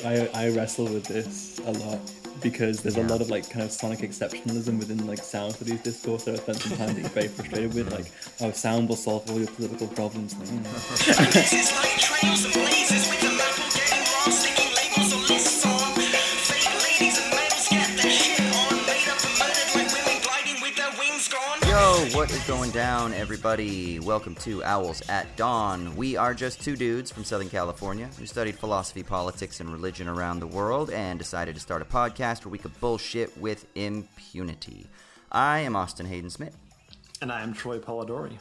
I wrestle with this a lot because there's a lot of like kind of sonic exceptionalism within like sound for these discourse. So I spent some time being very frustrated with like, oh, sound will solve all your political problems. What is going down, everybody? Welcome to Owls at Dawn. We are just two dudes from Southern California who studied philosophy, politics, and religion around the world and decided to start a podcast where we could bullshit with impunity. I am Austin Hayden-Smith. And I am Troy Polidori.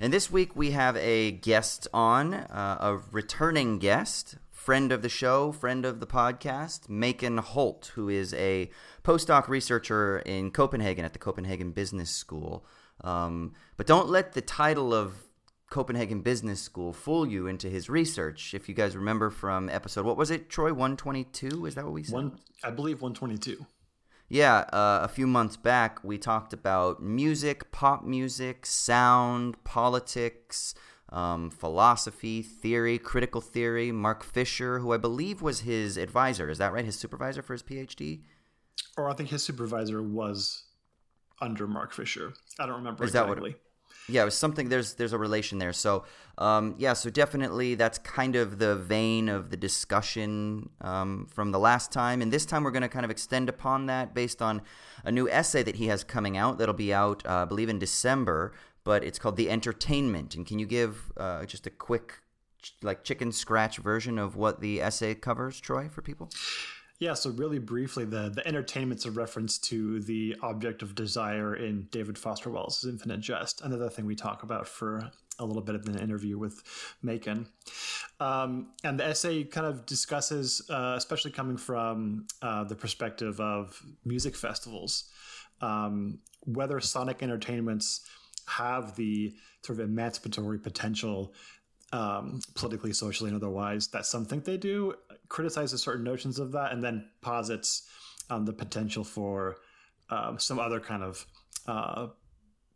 And this week we have a guest on, a returning guest, friend of the show, friend of the podcast, Macon Holt, who is a postdoc researcher in Copenhagen at the Copenhagen Business School. But don't let the title of Copenhagen Business School fool you into his research. If you guys remember from episode, what was it, Troy, 122? Is that what we said? I believe 122. Yeah, a few months back, we talked about music, pop music, sound, politics, philosophy, theory, critical theory. Mark Fisher, who I believe was his advisor. Is that right? His supervisor for his PhD? Or I think his supervisor was under Mark Fisher. I don't remember exactly. Yeah, it was something. There's a relation there. So, so definitely that's kind of the vein of the discussion from the last time. And this time we're going to kind of extend upon that based on a new essay that he has coming out that'll be out, I believe, in December. But it's called The Entertainment. And can you give just a quick, chicken scratch version of what the essay covers, Troy, for people? Yeah, so really briefly, the entertainment's a reference to the object of desire in David Foster Wallace's Infinite Jest, another thing we talk about for a little bit of an interview with Macon. And the essay kind of discusses, especially coming from the perspective of music festivals, whether sonic entertainments have the sort of emancipatory potential politically, socially, and otherwise that some think they do, criticizes certain notions of that, and then posits the potential for some other kind of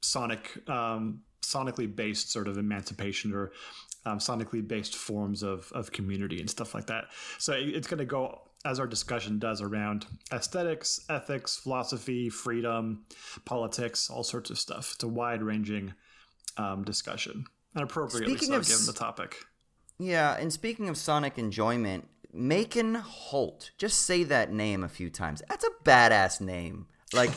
sonically based sort of emancipation or sonically based forms of community and stuff like that. So it's going to go, as our discussion does, around aesthetics, ethics, philosophy, freedom, politics, all sorts of stuff. It's a wide-ranging discussion, and appropriately so given the topic. Yeah, and speaking of sonic enjoyment, Macon Holt, just say that name a few times. That's a badass name. Like,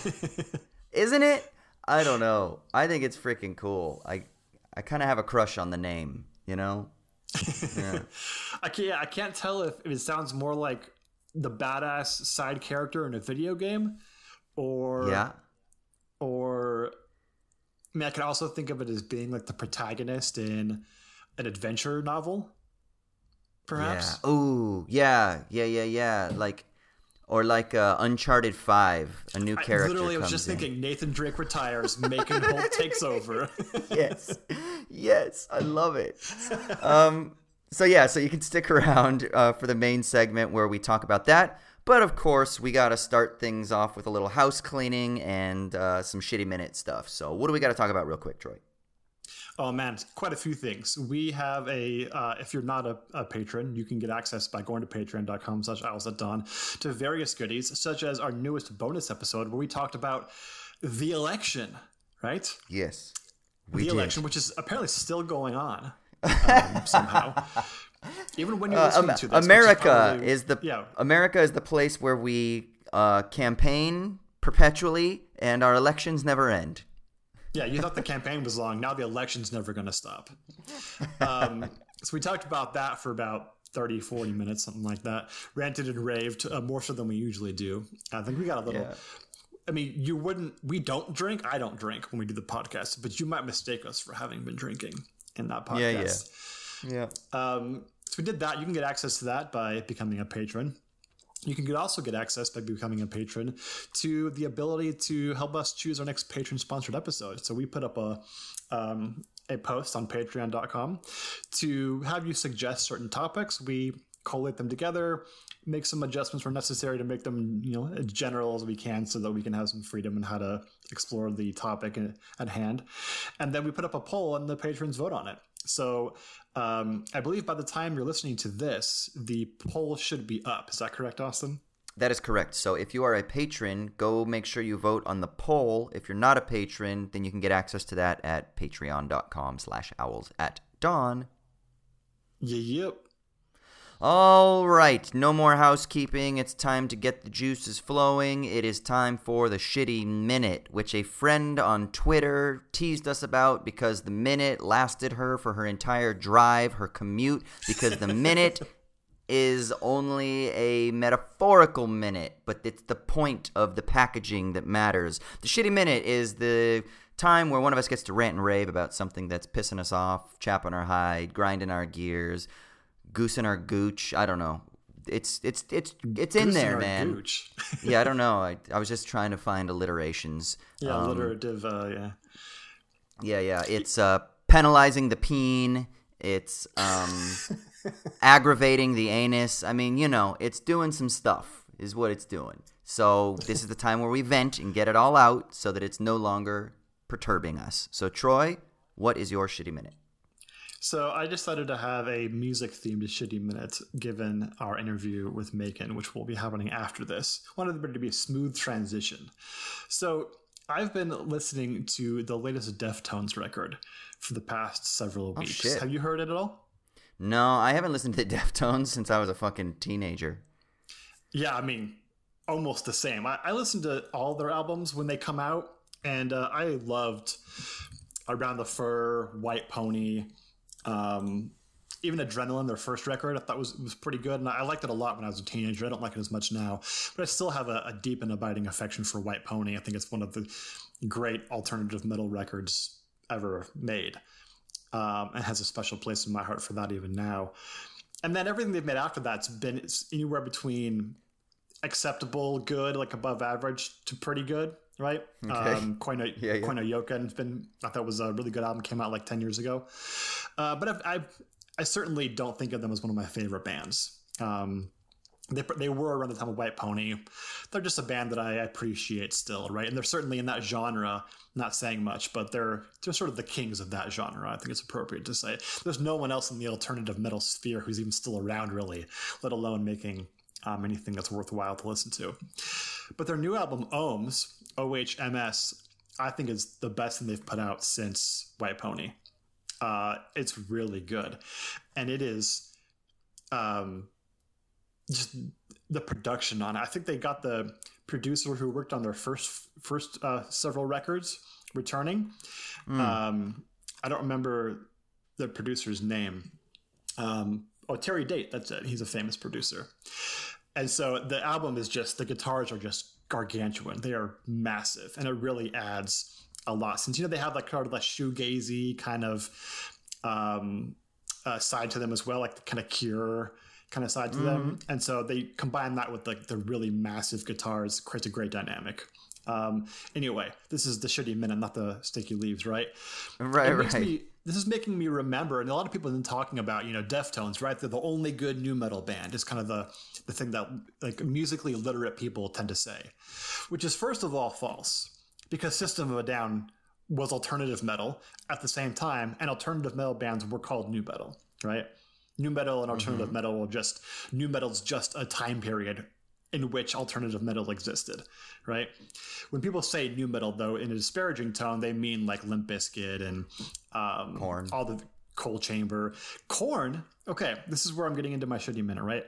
isn't it? I don't know. I think it's freaking cool. I kind of have a crush on the name, you know? Yeah. I can't tell if it sounds more like the badass side character in a video game or I mean, I can also think of it as being like the protagonist in an adventure novel, perhaps. Yeah. Ooh, yeah. Like Uncharted 5, a new character I was just thinking Nathan Drake retires, Macon Holt takes over. Yes, I love it. So you can stick around for the main segment where we talk about that. But of course, we got to start things off with a little house cleaning and some shitty minute stuff. So what do we got to talk about real quick, Troy? Oh, man, quite a few things. We have if you're not a patron, you can get access by going to patreon.com/owlsatdawn to various goodies, such as our newest bonus episode where we talked about the election, right? Yes, election, which is apparently still going on somehow. Even when you're listening to this. America is the place where we campaign perpetually and our elections never end. Yeah, you thought the campaign was long. Now the election's never going to stop. So we talked about that for about 30, 40 minutes, something like that. Ranted and raved more so than we usually do. I think we got a little... Yeah. I mean, we don't drink. I don't drink when we do the podcast, but you might mistake us for having been drinking in that podcast. Yeah. So we did that. You can get access to that by becoming a patron. You can also get access by becoming a patron to the ability to help us choose our next patron-sponsored episode. So we put up a post on patreon.com to have you suggest certain topics. We collate them together, make some adjustments where necessary to make them, as general as we can so that we can have some freedom in how to explore the topic at hand. And then we put up a poll and the patrons vote on it. So I believe by the time you're listening to this, the poll should be up. Is that correct, Austin? That is correct. So if you are a patron, go make sure you vote on the poll. If you're not a patron, then you can get access to that at patreon.com/owlsatdawn. Yep. All right. No more housekeeping. It's time to get the juices flowing. It is time for the shitty minute, which a friend on Twitter teased us about because the minute lasted her for her entire drive, her commute, because the minute is only a metaphorical minute, but it's the point of the packaging that matters. The shitty minute is the time where one of us gets to rant and rave about something that's pissing us off, chapping our hide, grinding our gears, goosing our gooch. I don't know. It's in there, man. Gooch. Yeah, I don't know. I was just trying to find alliterations. Yeah, alliterative. Yeah. It's penalizing the peen. It's aggravating the anus. I mean, you know, it's doing some stuff is what it's doing. So this is the time where we vent and get it all out so that it's no longer perturbing us. So Troy, what is your shitty minute? So I decided to have a music-themed shitty minute given our interview with Macon, which will be happening after this. I wanted there to be a smooth transition. So I've been listening to the latest Deftones record for the past several weeks. Oh, shit. Have you heard it at all? No, I haven't listened to Deftones since I was a fucking teenager. Yeah, I mean, almost the same. I listened to all their albums when they come out, and I loved Around the Fur, White Pony, even Adrenaline, their first record. I thought was pretty good, and I liked it a lot when I was a teenager. I don't like it as much now, but I still have a deep and abiding affection for White Pony. I think it's one of the great alternative metal records ever made. And has a special place in my heart for that even now. And then everything they've made after that's been anywhere between acceptable, good, like above average, to pretty good, right? Okay. Koinoyoka's been, I thought was a really good album, came out like 10 years ago. But I certainly don't think of them as one of my favorite bands. They were around the time of White Pony. They're just a band that I appreciate still, right? And they're certainly in that genre, not saying much, but they're sort of the kings of that genre. I think it's appropriate to say. There's no one else in the alternative metal sphere who's even still around, really, let alone making anything that's worthwhile to listen to. But their new album, Ohms, OHMS, I think is the best thing they've put out since White Pony. It's really good. And it is... just the production on it. I think they got the producer who worked on their first several records returning. I don't remember the producer's name. Terry Date. That's it. He's a famous producer. And so the album is just, the guitars are just gargantuan. They are massive. And it really adds a lot. Since, you know, they have that kind of like shoegazy kind of side to them as well, like the kind of Cure kind of side to them. And so they combine that with like the really massive guitars, creates a great dynamic. Anyway, this is the shitty minute, not the sticky leaves, right? Right. This is making me remember, and a lot of people have been talking about, you know, Deftones, right? They're the only good nu metal band. It's kind of the thing that like musically literate people tend to say, which is first of all false, because System of a Down was alternative metal at the same time, and alternative metal bands were called nu metal, right? Nu metal and alternative metal nu metal's just a time period in which alternative metal existed, right? When people say nu metal, though, in a disparaging tone, they mean like Limp Bizkit and Korn. All the Coal Chamber. Korn, okay, this is where I'm getting into my shitty minute, right?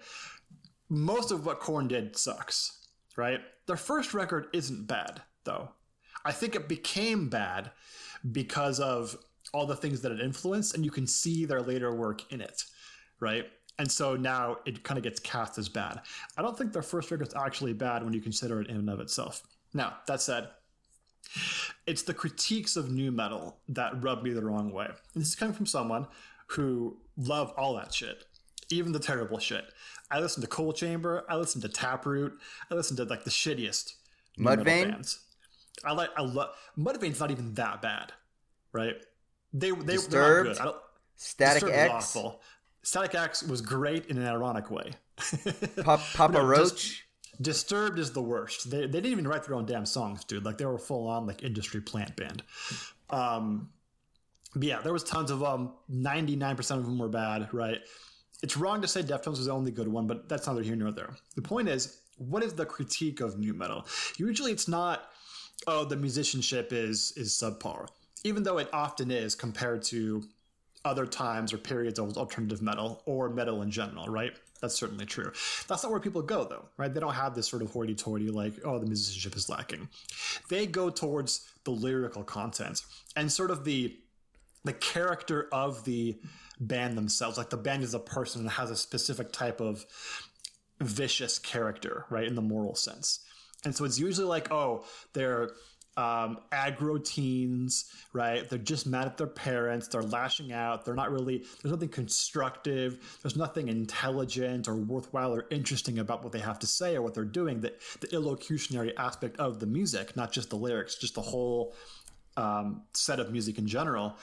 Most of what Korn did sucks, right? Their first record isn't bad, though. I think it became bad because of all the things that it influenced, and you can see their later work in it. Right? And so now it kind of gets cast as bad. I don't think their first record's actually bad when you consider it in and of itself. Now, that said, it's the critiques of nu metal that rub me the wrong way. And this is coming from someone who loved all that shit, even the terrible shit. I listened to Coal Chamber. I listened to Taproot. I listened to like the shittiest Mudvayne bands. Mudvayne's not even that bad, right? They're not good. Static X. Awful. Static X was great in an ironic way. Papa Roach? Disturbed is the worst. They didn't even write their own damn songs, dude. Like, they were full-on, like, industry plant band. But yeah, there was tons of 99% of them were bad, right? It's wrong to say Deftones was the only good one, but that's neither here nor there. The point is, what is the critique of nu metal? Usually it's not, oh, the musicianship is subpar, even though it often is compared to other times or periods of alternative metal or metal in general, right? That's certainly true. That's not where people go, though, right? They don't have this sort of hoity-toity like, oh, the musicianship is lacking. They go towards the lyrical content and sort of the character of the band themselves. Like the band is a person that has a specific type of vicious character, right, in the moral sense. And so it's usually like, oh, they're aggro teens, right? They're just mad at their parents. They're lashing out. They're not really, there's nothing constructive. There's nothing intelligent or worthwhile or interesting about what they have to say or what they're doing. The illocutionary aspect of the music, not just the lyrics, just the whole set of music in general.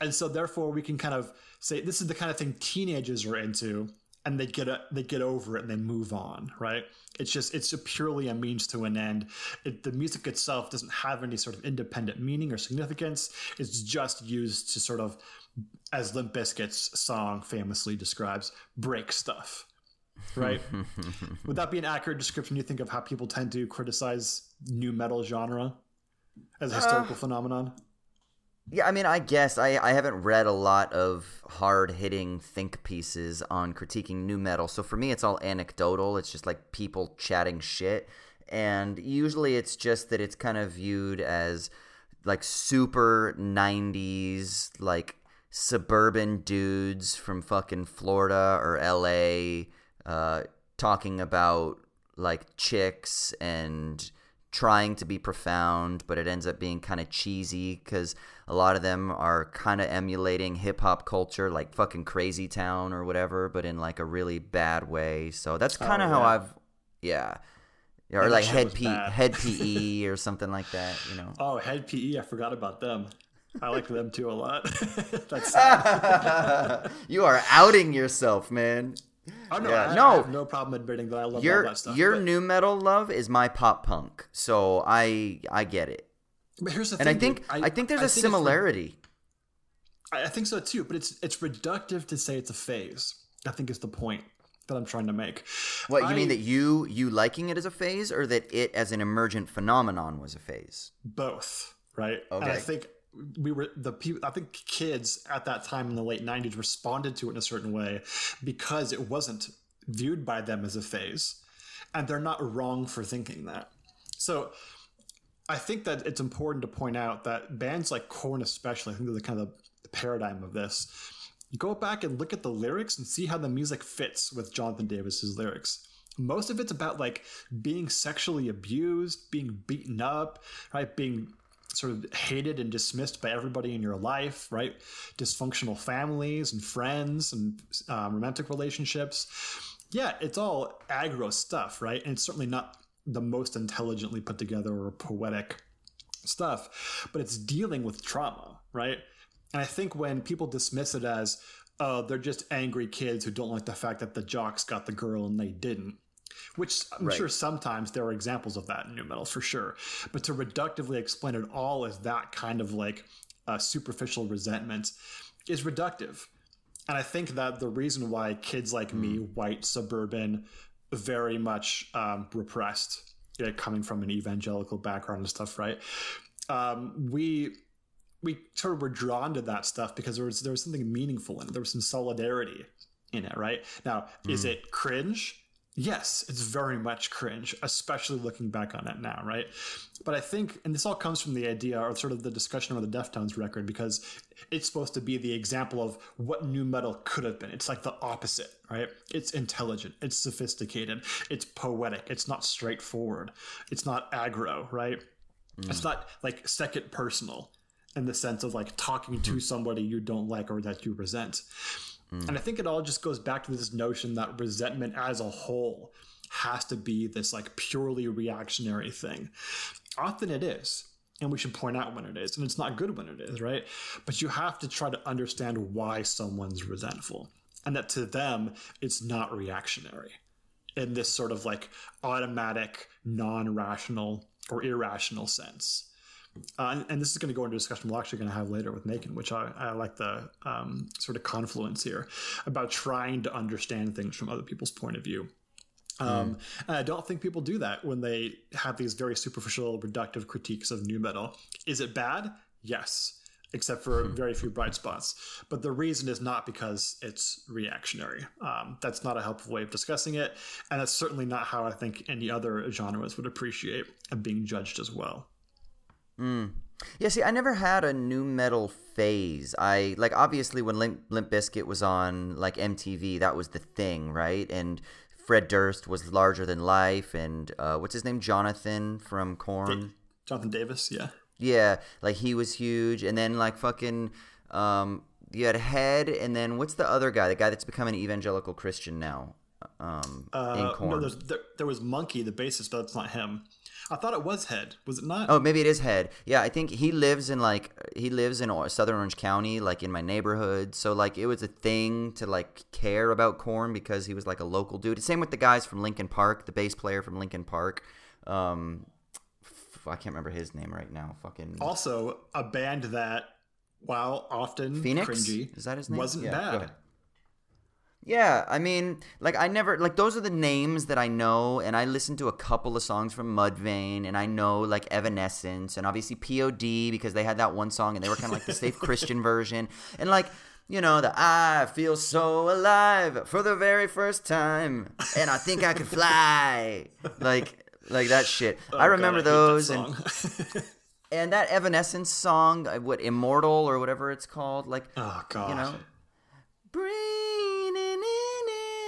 And so therefore we can kind of say, this is the kind of thing teenagers are into, and they get over it and they move on, right? It's purely a means to an end. The music itself doesn't have any sort of independent meaning or significance. It's just used to sort of, as Limp Bizkit's song famously describes, break stuff, right? Would that be an accurate description, you think, of how people tend to criticize nu metal genre as a historical phenomenon? Yeah, I mean, I guess I haven't read a lot of hard-hitting think pieces on critiquing nu metal. So for me, it's all anecdotal. It's just like people chatting shit. And usually it's just that it's kind of viewed as like super 90s, like suburban dudes from fucking Florida or LA talking about like chicks and trying to be profound, but it ends up being kind of cheesy because a lot of them are kind of emulating hip-hop culture, like fucking Crazy Town or whatever, but in like a really bad way. So that's kind of how I've or like Head P.E. or something like that, you know. Oh, Head P.E., I forgot about them. I like them too a lot. That's sad. You are outing yourself, man. Oh, no, yeah. I have no problem admitting that I love all that stuff. Your nu metal love is my pop punk, so I get it. But here's the thing, and I think there's a similarity. I think so too, but it's reductive to say it's a phase. I think is the point that I'm trying to make. What you mean, that you liking it as a phase, or that it as an emergent phenomenon was a phase? Both, right? Okay. And I think I think kids at that time in the late 90s responded to it in a certain way because it wasn't viewed by them as a phase, and they're not wrong for thinking that. So I think that it's important to point out that bands like Korn especially, I think they're the kind of the paradigm of this. You go back and look at the lyrics and see how the music fits with Jonathan Davis's lyrics. Most of it's about like being sexually abused, being beaten up, right? Being sort of hated and dismissed by everybody in your life, right? Dysfunctional families and friends and romantic relationships. Yeah, it's all aggro stuff, right? And it's certainly not the most intelligently put together or poetic stuff, but it's dealing with trauma, right? And I think when people dismiss it as, oh, they're just angry kids who don't like the fact that the jocks got the girl and they didn't, which I'm sure sometimes there are examples of that in nu metal for sure. But to reductively explain it all as that kind of like superficial resentment is reductive. And I think that the reason why kids like me, white, suburban, very much repressed, coming from an evangelical background and stuff, right? We sort of were drawn to that stuff because there was something meaningful in it. There was some solidarity in it, right? Now, is it cringe? Yes, it's very much cringe, especially looking back on it now, right? But I think, and this all comes from the idea or sort of the discussion over the Deftones record, because it's supposed to be the example of what nu metal could have been. It's like the opposite, right? It's intelligent, it's sophisticated, it's poetic, it's not straightforward, it's not aggro, right? It's not like second personal in the sense of like talking to somebody you don't like or that you resent. And I think it all just goes back to this notion that resentment as a whole has to be this like purely reactionary thing. Often it is, and we should point out when it is, and it's not good when it is, right? But you have to try to understand why someone's resentful, and that to them, it's not reactionary in this sort of like automatic, non-rational or irrational sense. And this is going to go into a discussion we're actually going to have later with Macon, which I like the sort of confluence here about trying to understand things from other people's point of view. And I don't think people do that when they have these very superficial, reductive critiques of nu metal. Is it bad? Yes, except for very few bright spots. But the reason is not because it's reactionary. That's not a helpful way of discussing it. And that's certainly not how I think any other genres would appreciate and being judged as well. Yeah, see, I never had a nu metal phase. I like, obviously, when Limp Bizkit was on like MTV, that was the thing, right? And Fred Durst was larger than life, and what's his name, Jonathan from Korn, Jonathan Davis, yeah, like he was huge. And then like fucking, you had Head, and then what's the other guy? The guy that's become an evangelical Christian now, in Korn. No, there was Monkey, the bassist, but that's not him. I thought it was Head. Was it not? Oh, maybe it is Head. Yeah, I think he lives in Southern Orange County, like in my neighborhood. So like it was a thing to like care about Korn because he was like a local dude. Same with the guys from Linkin Park, the bass player from Linkin Park. I can't remember his name right now. Fucking. Also, a band that, while often Phoenix? Cringy, is that his name? Wasn't bad. Yeah, I mean, like I never, like those are the names that I know, and I listened to a couple of songs from Mudvayne, and I know like Evanescence, and obviously POD because they had that one song, and they were kind of like the safe Christian version, and like, you know, the I feel so alive for the very first time, and I think I could fly, like that shit. Oh, I remember God, those, I hate that song. and that Evanescence song, what Immortal or whatever it's called, like, oh God, you know,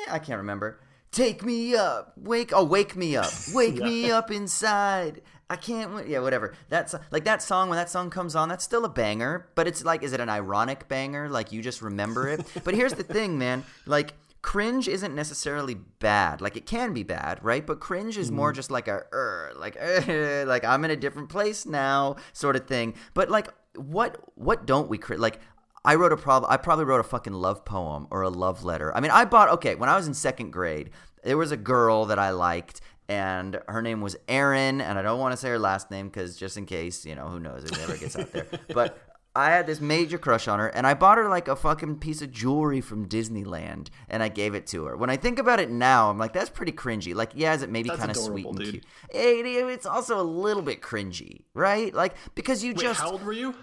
I can't remember. Take me up. Wake me up. Wake me up inside. I can't wait. Yeah, whatever. That's like that song, when that song comes on, that's still a banger, but it's like, is it an ironic banger? Like you just remember it. But here's the thing, man. Like cringe isn't necessarily bad. Like it can be bad, right? But cringe is more just like like I'm in a different place now sort of thing. But like what don't we like I probably wrote a fucking love poem or a love letter. I mean, when I was in second grade, there was a girl that I liked, and her name was Erin, and I don't want to say her last name because just in case, you know, who knows if it ever gets out there. But I had this major crush on her, and I bought her like a fucking piece of jewelry from Disneyland, and I gave it to her. When I think about it now, I'm like, that's pretty cringy. Like, yeah, is it maybe kind of sweet and cute? It's also a little bit cringy, right? Like, because you how old were you?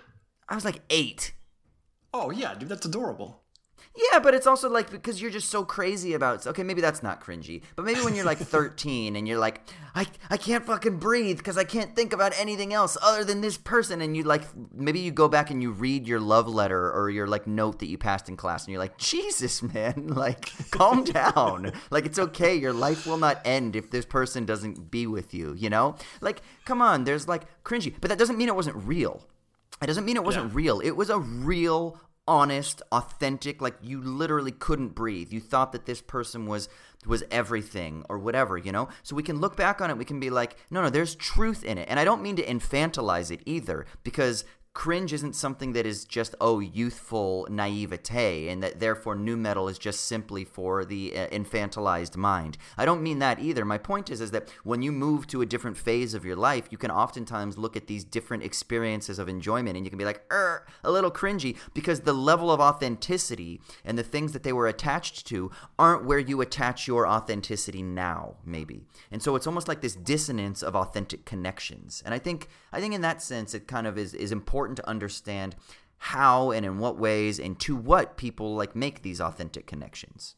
I was like 8. Oh, yeah, dude, that's adorable. Yeah, but it's also like because you're just so crazy about – okay, maybe that's not cringy. But maybe when you're like 13 and you're like, I can't fucking breathe because I can't think about anything else other than this person. And you like – maybe you go back and you read your love letter or your like note that you passed in class and you're like, Jesus, man, like calm down. Like it's okay. Your life will not end if this person doesn't be with you, you know? Like come on, there's like cringy. But that doesn't mean it wasn't real. It doesn't mean it wasn't real. It was a real, honest, authentic, like you literally couldn't breathe. You thought that this person was everything or whatever, you know? So we can look back on it. We can be like, no, there's truth in it. And I don't mean to infantilize it either, because cringe isn't something that is just, youthful naivete, and that therefore nu metal is just simply for the infantilized mind. I don't mean that either. My point is that when you move to a different phase of your life, you can oftentimes look at these different experiences of enjoyment, and you can be like, a little cringy, because the level of authenticity and the things that they were attached to aren't where you attach your authenticity now, maybe. And so it's almost like this dissonance of authentic connections. And I think in that sense, it kind of is important to understand how and in what ways and to what people like make these authentic connections.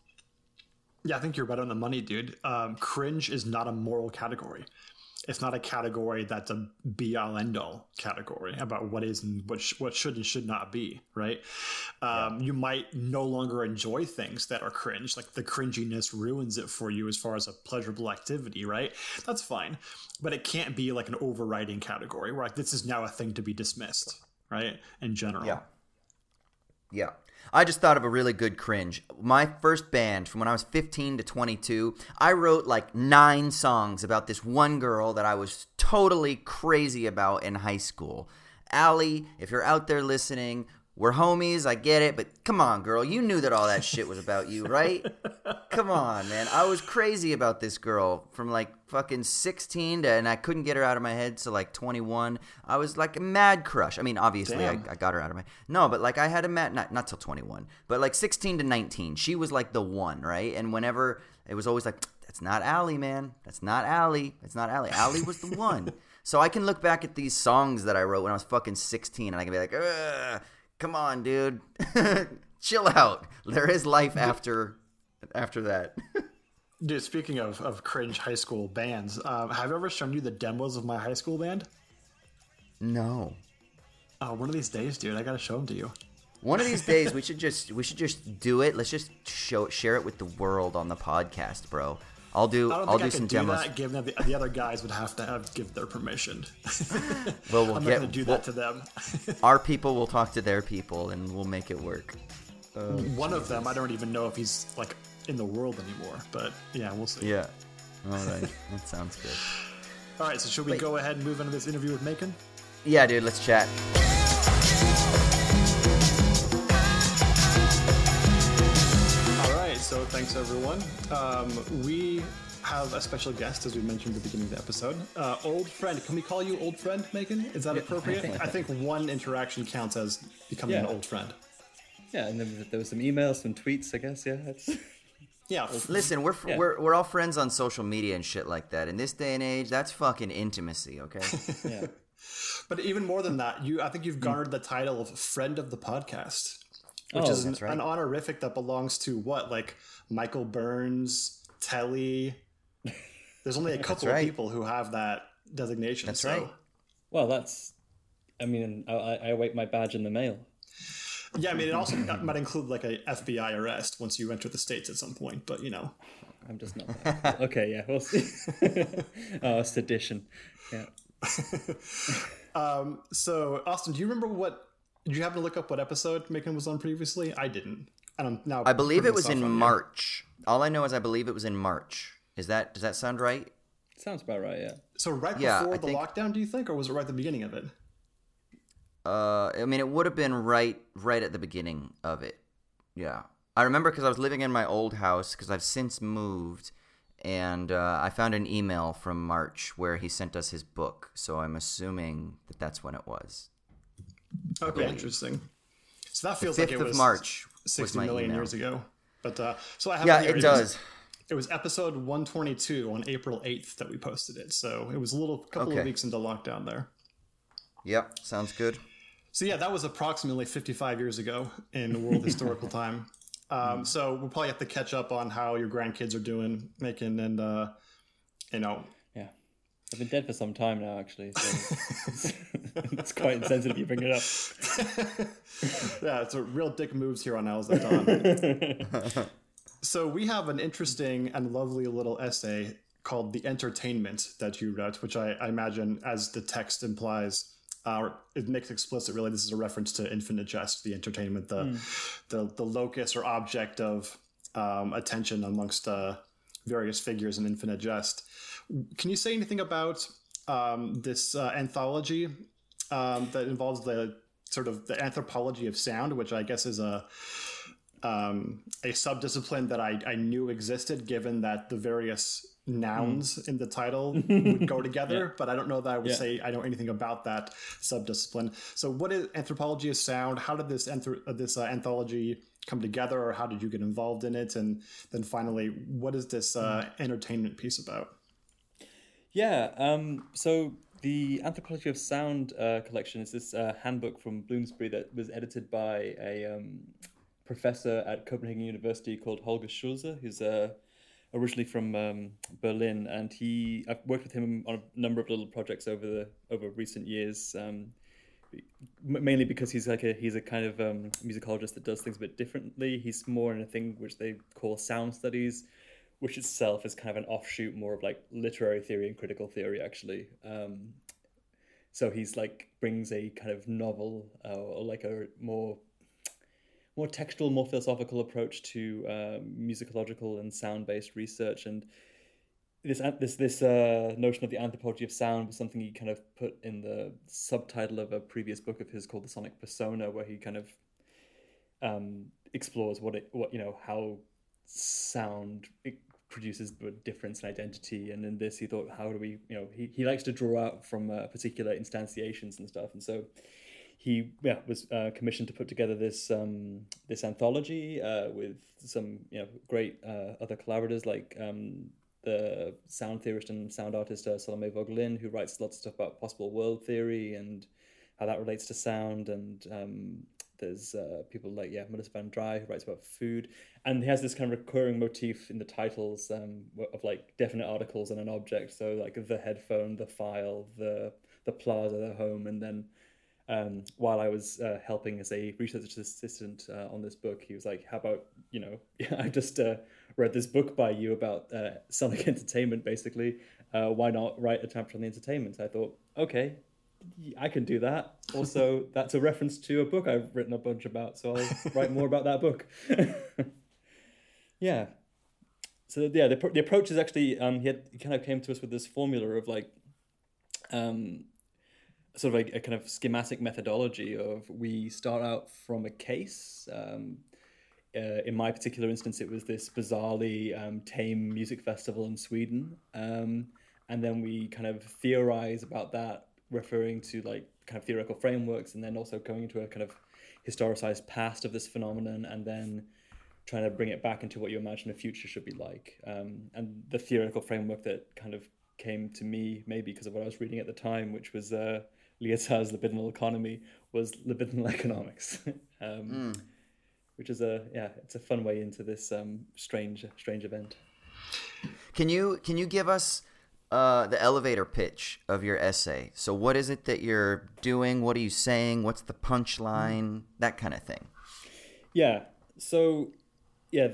Yeah, I think you're right on the money, dude. Cringe is not a moral category. It's not a category that's a be-all, end-all category about what is and what should and should not be, right? You might no longer enjoy things that are cringe. Like the cringiness ruins it for you as far as a pleasurable activity, right? That's fine. But it can't be like an overriding category where like this is now a thing to be dismissed, right? In general. Yeah. I just thought of a really good cringe. My first band, from when I was 15 to 22, I wrote like 9 songs about this one girl that I was totally crazy about in high school. Allie, if you're out there listening, we're homies, I get it, but come on, girl, you knew that all that shit was about you, right? Come on, man. I was crazy about this girl from like fucking 16 to, and I couldn't get her out of my head to like 21. I was like a mad crush. I mean, obviously I got her out of my, no, but like I had a mad, not till 21, but like 16 to 19, she was like the one, right? And whenever it was always like, that's not Allie, man. That's not Allie. That's not Allie. Allie was the one. So I can look back at these songs that I wrote when I was fucking 16 and I can be like, ugh, come on, dude. Chill out. There is life after that. Dude, speaking of cringe high school bands, have I ever shown you the demos of my high school band? No. Oh, one of these days, dude, I gotta show them to you. One of these days, we should just do it. Let's just share it with the world on the podcast, bro. I'll do some demos. That, given that the other guys would have to give their permission. Well, I'm not gonna do that to them. Our people will talk to their people, and we'll make it work. One of them, I don't even know if he's like in the world anymore, but yeah, we'll see. Yeah. All right. That sounds good. All right. So should we go ahead and move into this interview with Macon? Yeah, dude. Let's chat. All right. So thanks, everyone. We have a special guest, as we mentioned at the beginning of the episode. Old friend. Can we call you old friend, Macon? Is that appropriate? I think one interaction counts as becoming an old friend. Yeah, and then there was some emails, some tweets, I guess. Yeah, listen, we're all friends on social media and shit like that. In this day and age, that's fucking intimacy, okay? Yeah. But even more than that, I think you've garnered the title of friend of the podcast, which is an honorific that belongs to what, like Michael Burns, Telly. There's only a couple of people who have that designation. That's right. Well, I await my badge in the mail. Yeah, I mean, it also might include like a FBI arrest once you enter the States at some point, but you know. I'm just not that. Okay, yeah, we'll see. Sedition. Yeah. So, Austin, do you remember did you happen to look up what episode Macon was on previously? I didn't. I believe it was in March. All I know is I believe it was in March. Does that sound right? Sounds about right, yeah. So before the lockdown, do you think, or was it right at the beginning of it? I mean, it would have been right at the beginning of it. Yeah. I remember because I was living in my old house because I've since moved, and I found an email from March where he sent us his book. So I'm assuming that that's when it was. Okay, interesting. So that feels like it was March 60 million years ago. But so I have it here. It does. It was episode 122 on April 8th that we posted it. So it was a couple of weeks into lockdown there. Yep, sounds good. So yeah, that was approximately 55 years ago in world historical time. So we'll probably have to catch up on how your grandkids are doing, Macon, and you know. Yeah, I've been dead for some time now, actually. So it's quite insensitive you bring it up. Yeah, it's a real dick moves here on Owls at Dawn. So we have an interesting and lovely little essay called "The Entertainment" that you wrote, which I imagine, as the text implies. It makes explicit, really, this is a reference to Infinite Jest, the entertainment, the locus or object of attention amongst various figures in Infinite Jest. Can you say anything about this anthology that involves the sort of the anthropology of sound, which I guess is a sub-discipline that I knew existed, given that the various nouns in the title would go together, but I don't know that I would say I know anything about that subdiscipline. So what is anthropology of sound? How did this anthology come together, or how did you get involved in it? And then finally, what is this entertainment piece about? Yeah, so the Anthropology of Sound collection is this handbook from Bloomsbury that was edited by a professor at Copenhagen University called Holger Schulze, who's originally from Berlin, and I've worked with him on a number of little projects over recent years, mainly because he's a kind of musicologist that does things a bit differently. He's more in a thing which they call sound studies, which itself is kind of an offshoot more of like literary theory and critical theory, actually. So he's like brings a kind of novel or like a more textual, more philosophical approach to musicological and sound-based research, and this notion of the anthropology of sound was something he kind of put in the subtitle of a previous book of his called The Sonic Persona, where he kind of explores what you know how sound it produces a difference in identity. And in this, he thought, how do we, you know, he likes to draw out from particular instantiations and stuff. And so he was commissioned to put together this this anthology with some great other collaborators like the sound theorist and sound artist Salome Vogelin, who writes lots of stuff about possible world theory and how that relates to sound. And there's people like Melissa Van Dry, who writes about food, and he has this kind of recurring motif in the titles of like definite articles and an object. So like the headphone, the file, the plaza, the home, and then. While I was helping as a research assistant on this book, he was like, how about, I just read this book by you about sonic entertainment, basically. Why not write a chapter on the entertainment? I thought, okay, I can do that. Also, that's a reference to a book I've written a bunch about, so I'll write more about that book. Yeah. So, yeah, the approach is actually, he kind of came to us with this formula of like... sort of a kind of schematic methodology of we start out from a case. In my particular instance, it was this bizarrely tame music festival in Sweden. And then we kind of theorize about that, referring to like kind of theoretical frameworks, and then also going into a kind of historicized past of this phenomenon, and then trying to bring it back into what you imagine a future should be like. And the theoretical framework that kind of came to me, maybe because of what I was reading at the time, which was... Lyotard's libidinal economy was libidinal economics, which is it's a fun way into this strange event. Can you give us the elevator pitch of your essay? So what is it that you're doing? What are you saying? What's the punchline? That kind of thing. Yeah. So yeah,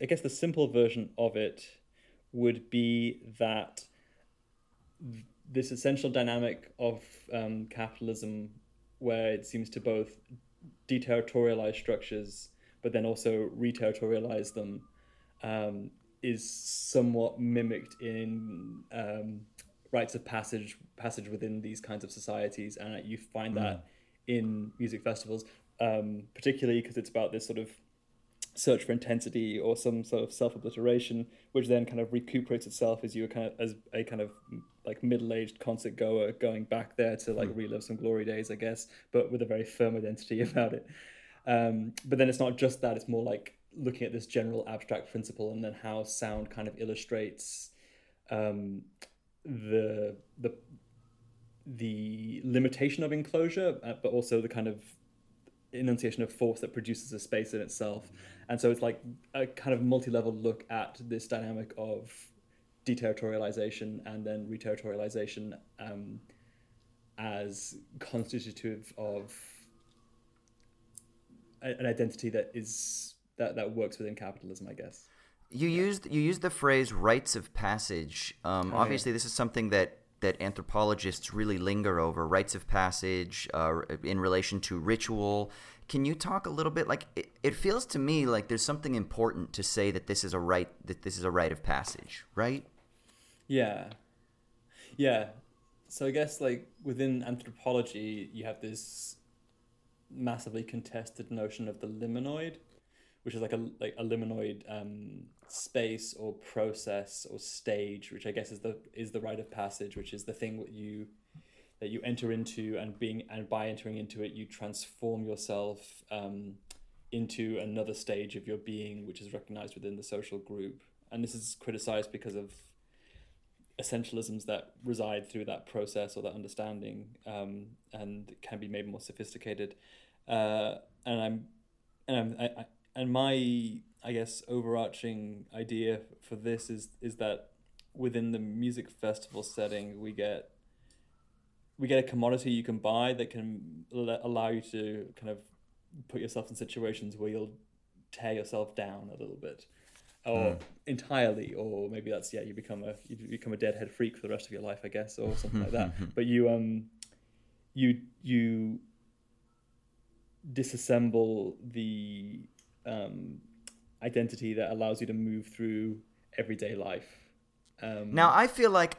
I guess the simple version of it would be that this essential dynamic of capitalism, where it seems to both deterritorialize structures but then also re-territorialize them, is somewhat mimicked in rites of passage within these kinds of societies. And you find that in music festivals, particularly because it's about this sort of search for intensity or some sort of self-obliteration, which then kind of recuperates itself as you kind of as a kind of like middle-aged concert goer going back there to like relive some glory days, I guess, but with a very firm identity about it. But then it's not just that; it's more like looking at this general abstract principle, and then how sound kind of illustrates the limitation of enclosure, but also the kind of enunciation of force that produces a space in itself. And so it's like a kind of multi-level look at this dynamic of deterritorialization and then re-territorialization as constitutive of an identity that works within capitalism, I guess. You used the phrase rites of passage. Obviously, this is something that anthropologists really linger over, rites of passage in relation to ritual. Can you talk a little bit, like it feels to me like there's something important to say that this is a rite, that this is a rite of passage, right? Yeah. So I guess like within anthropology, you have this massively contested notion of the limnoid, which is like a limnoid space or process or stage, which I guess is the rite of passage, which is the thing that you enter into, and by entering into it, you transform yourself into another stage of your being, which is recognized within the social group. And this is criticized because of essentialisms that reside through that process or that understanding, and can be made more sophisticated. And my, I guess, overarching idea for this is that within the music festival setting, we get a commodity you can buy that can allow you to kind of put yourself in situations where you'll tear yourself down a little bit, or entirely, or maybe that's you become a deadhead freak for the rest of your life, I guess, or something like that. But you disassemble the identity that allows you to move through everyday life. Now I feel like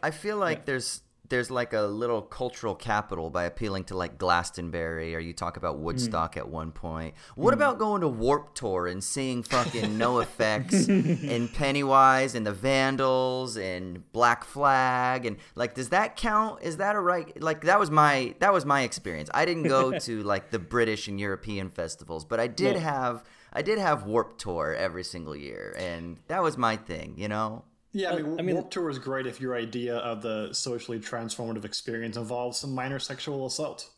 there's there's like a little cultural capital by appealing to like Glastonbury, or you talk about Woodstock at one point. What about going to Warped Tour and seeing fucking No Effects and Pennywise and the Vandals and Black Flag, and like, does that count? Is that a right? Like, that was my experience. I didn't go to like the British and European festivals, but I did have Warped Tour every single year, and that was my thing, you know. Yeah, I mean, Warped Tour is great if your idea of the socially transformative experience involves some minor sexual assault.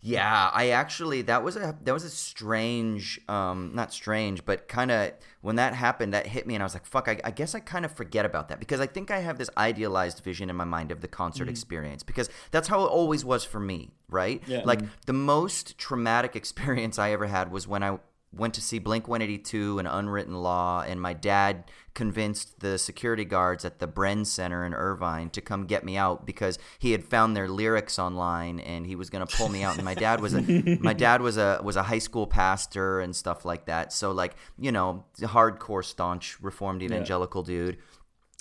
Yeah, I actually, that was a strange, not strange, but kind of, when that happened, that hit me, and I was like, fuck, I guess I kind of forget about that, because I think I have this idealized vision in my mind of the concert experience, because that's how it always was for me, right? Yeah. Like, the most traumatic experience I ever had was when I went to see Blink-182 and Unwritten Law, and my dad convinced the security guards at the Bren Center in Irvine to come get me out because he had found their lyrics online and he was going to pull me out. And my dad was a high school pastor and stuff like that. So like, you know, hardcore staunch Reformed evangelical dude.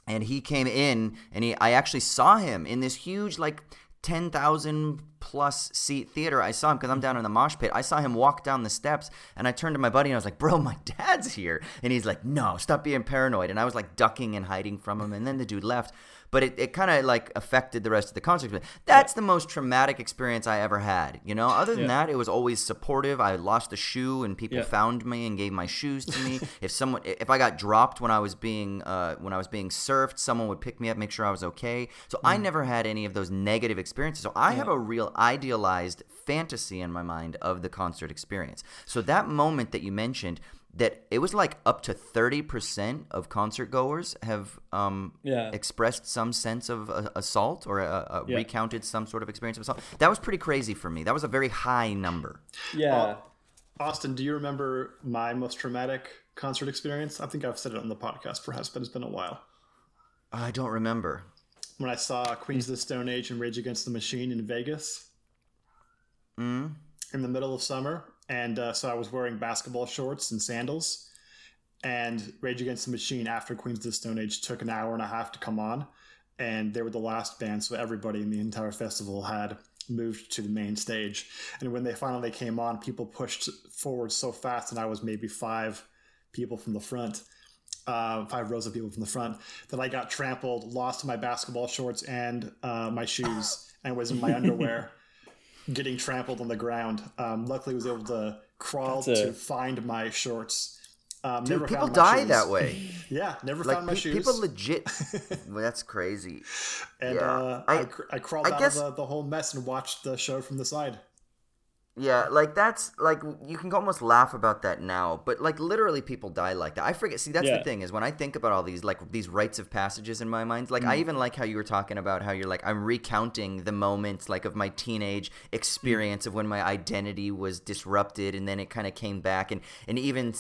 And he came in and I actually saw him in this huge like 10,000 plus seat theater. I saw him because I'm down in the mosh pit. I saw him walk down the steps, and I turned to my buddy and I was like, bro, my dad's here. And he's like, no, stop being paranoid. And I was like ducking and hiding from him. And then the dude left. But it kind of like affected the rest of the concert. That's the most traumatic experience I ever had. You know, other than that, it was always supportive. I lost a shoe and people found me and gave my shoes to me. If I got dropped when I was being surfed, someone would pick me up, make sure I was okay. So I never had any of those negative experiences. So I have a real idealized fantasy in my mind of the concert experience. So that moment that you mentioned, that it was like up to 30% of concert goers have expressed some sense of assault or recounted some sort of experience of assault. That was pretty crazy for me. That was a very high number. Yeah. Austin, do you remember my most traumatic concert experience? I think I've said it on the podcast perhaps, but it's been a while. I don't remember. When I saw Queens of the Stone Age and Rage Against the Machine in Vegas in the middle of summer. And so I was wearing basketball shorts and sandals, and Rage Against the Machine after Queens of the Stone Age took an hour and a half to come on, and they were the last band, so everybody in the entire festival had moved to the main stage. And when they finally came on, people pushed forward so fast, and I was maybe five rows of people from the front, that I got trampled, lost my basketball shorts and my shoes, and was in my underwear. Getting trampled on the ground. Luckily, was able to crawl to find my shorts. Dude, never people found my die shoes. That way. Yeah, never like, found my shoes. People legit. That's crazy. And I crawled out of the whole mess and watched the show from the side. Yeah, like that's like you can almost laugh about that now, but like literally people die like that. I forget. See, that's the thing is when I think about all these like these rites of passages in my mind, like I even like how you were talking about how you're like I'm recounting the moments like of my teenage experience of when my identity was disrupted and then it kind of came back and even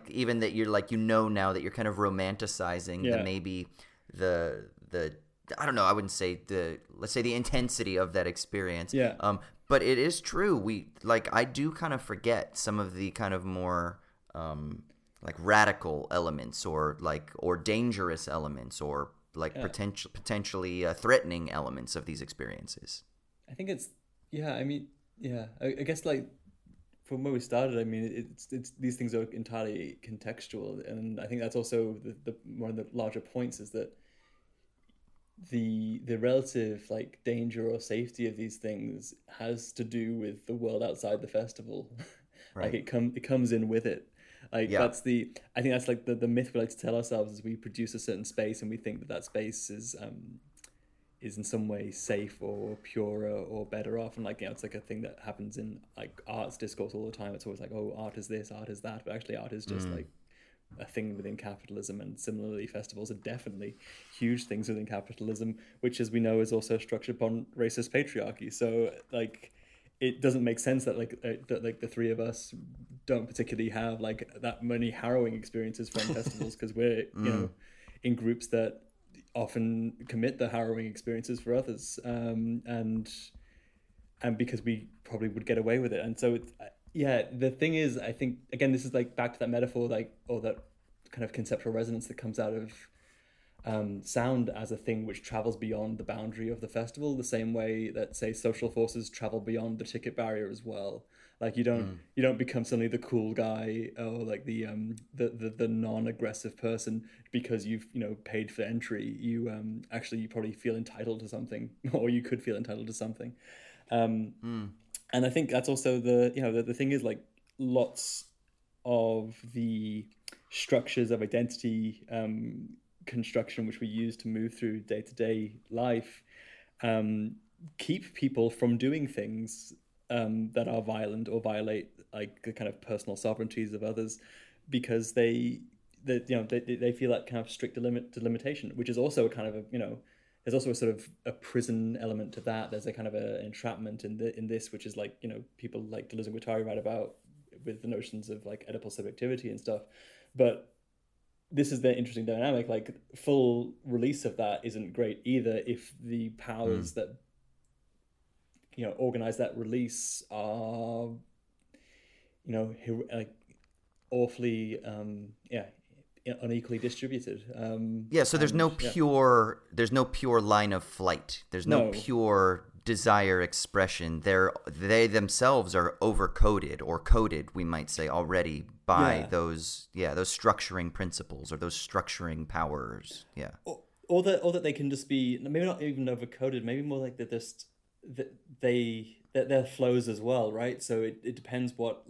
that you're like you know now that you're kind of romanticizing the I don't know, I wouldn't say the intensity of that experience. Yeah. But it is true. I do kind of forget some of the kind of more like radical elements or dangerous elements or like potentially threatening elements of these experiences. I think it's I guess like from where we started, I mean it's these things are entirely contextual, and I think that's also the one of the larger points is that the relative like danger or safety of these things has to do with the world outside the festival. Right. Like it comes in with it. Like I think that's like the myth we like to tell ourselves is we produce a certain space and we think that space is in some way safe or purer or better off. And like, you know, it's like a thing that happens in like arts discourse all the time. It's always like, oh, art is this, art is that. But actually art is just like a thing within capitalism, and similarly festivals are definitely huge things within capitalism, which as we know is also structured upon racist patriarchy. So like it doesn't make sense that like the three of us don't particularly have like that many harrowing experiences from festivals, because we're you know in groups that often commit the harrowing experiences for others, and because we probably would get away with it. And so it's the thing is, I think, again, this is like back to that metaphor, like, or that kind of conceptual resonance that comes out of sound as a thing which travels beyond the boundary of the festival, the same way that, say, social forces travel beyond the ticket barrier as well. Like you don't become suddenly the cool guy or like the non-aggressive person because you've paid for entry. You probably feel entitled to something, or you could feel entitled to something. And I think that's also the thing is, like, lots of the structures of identity construction which we use to move through day-to-day life keep people from doing things that are violent or violate, like, the kind of personal sovereignties of others, because they feel that kind of strict delimitation, which is also a kind of there's also a sort of a prison element to that. There's a kind of an entrapment in this, which is like, people like Deleuze and Guattari write about with the notions of like Oedipal subjectivity and stuff. But this is the interesting dynamic. Like, full release of that isn't great either if the powers that organize that release are awfully unequally distributed. So there's no pure line of flight. There's no pure desire expression. They themselves are overcoded or coded, we might say, already by those structuring principles or those structuring powers. Yeah. Or that they can just be maybe not even overcoded. Maybe more like they're just they're flows as well, right? So it depends what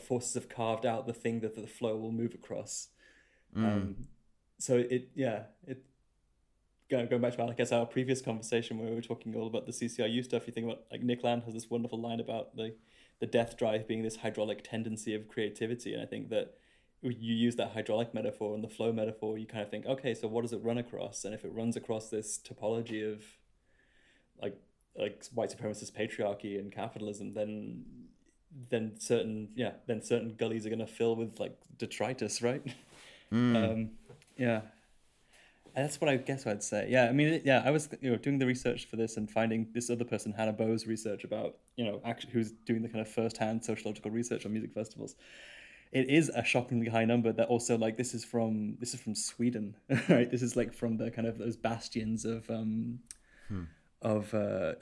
forces have carved out the thing that the flow will move across. Going back to, I guess, our previous conversation where we were talking all about the CCRU stuff, you think about, like, Nick Land has this wonderful line about the death drive being this hydraulic tendency of creativity. And I think that you use that hydraulic metaphor and the flow metaphor, you kind of think, okay, so what does it run across? And if it runs across this topology of like white supremacist patriarchy and capitalism, then certain gullies are going to fill with like detritus, right? That's what I guess I'd say. I was doing the research for this and finding this other person, Hannah Bowe's research about who's doing the kind of first-hand sociological research on music festivals. It is a shockingly high number. That also, like, this is from Sweden, right? This is like from the kind of those bastions of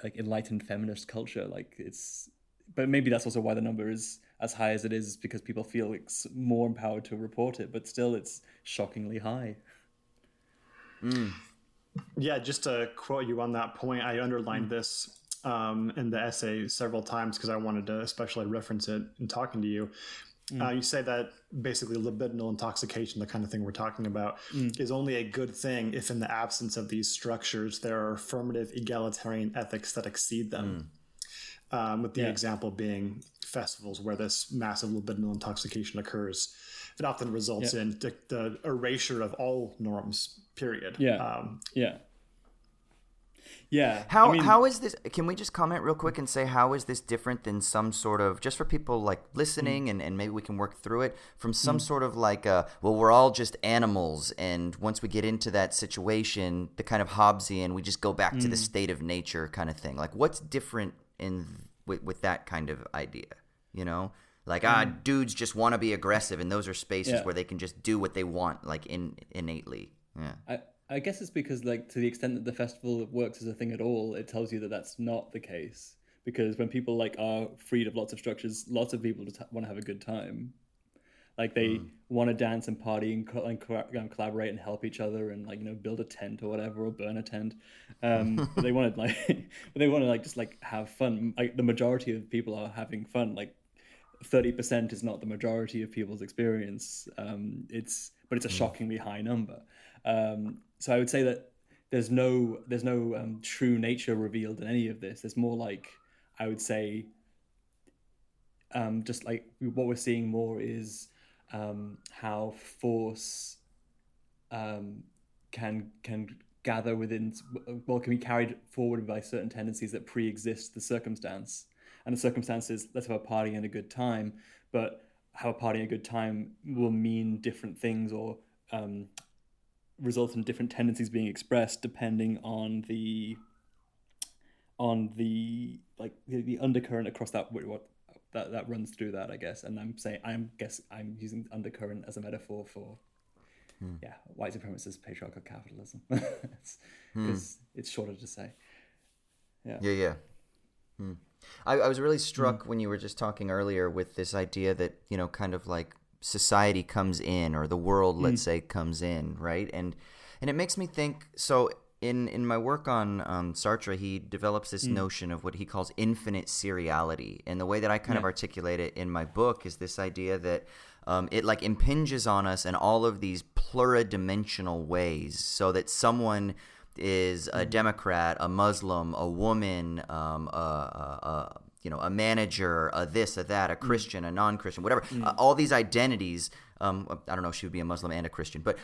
like enlightened feminist culture. Like, it's. But maybe that's also why the number is as high as it is, because people feel it's more empowered to report it, but still it's shockingly high. Yeah, just to quote you on that point, I underlined this in the essay several times because I wanted to especially reference it in talking to you. You say that basically libidinal intoxication, the kind of thing we're talking about, is only a good thing if in the absence of these structures there are affirmative egalitarian ethics that exceed them. With the example being festivals where this massive libidinal intoxication occurs. It often results in the erasure of all norms, period. How is this? Can we just comment real quick and say, how is this different than some sort of, just for people like listening and maybe we can work through it, from some sort of like, we're all just animals, and once we get into that situation, the kind of Hobbesian, we just go back to the state of nature kind of thing. Like, what's different with that kind of idea, Like, dudes just want to be aggressive, and those are spaces where they can just do what they want, like, innately. Yeah. I guess it's because, like, to the extent that the festival works as a thing at all, it tells you that that's not the case. Because when people, like, are freed of lots of structures, lots of people just want to have a good time. Like, they want to dance and party and collaborate and help each other and, like, build a tent or whatever, or burn a tent. But they want to, just have fun. Like, the majority of people are having fun. Like, 30% is not the majority of people's experience. It's a shockingly high number. So I would say that there's no true nature revealed in any of this. There's more like, I would say, just like what we're seeing more is how force can gather within, well, can be carried forward by certain tendencies that pre-exist the circumstance. And the circumstances, let's have a party and a good time, but how a party and a good time will mean different things or result in different tendencies being expressed depending on the undercurrent across that that runs through that, I guess. And I'm using undercurrent as a metaphor for yeah, white supremacist patriarchal capitalism. Because it's shorter to say. Yeah. I was really struck when you were just talking earlier with this idea that, you know, kind of like society comes in, or the world, let's say, comes in, right? And it makes me think, so in my work on Sartre, he develops this notion of what he calls infinite seriality. And the way that I kind of articulate it in my book is this idea that it like impinges on us in all of these pluridimensional ways, so that someone is a Democrat, a Muslim, a woman, a manager, a this, a that, a Christian, a non-Christian, whatever. All these identities. I don't know if she would be a Muslim and a Christian, but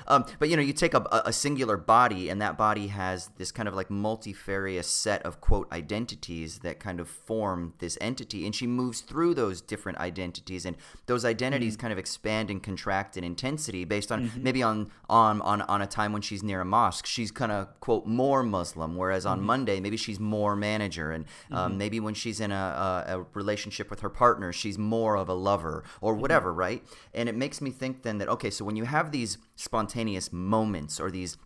you know, you take a singular body, and that body has this kind of like multifarious set of quote identities that kind of form this entity, and she moves through those different identities, and those identities kind of expand and contract in intensity based on maybe on a time when she's near a mosque, she's kind of quote more Muslim, whereas on Monday maybe she's more manager, and maybe when she's in a relationship with her partner she's more of a lover or whatever, right? And it makes me think then that, okay, so when you have these spontaneous moments or these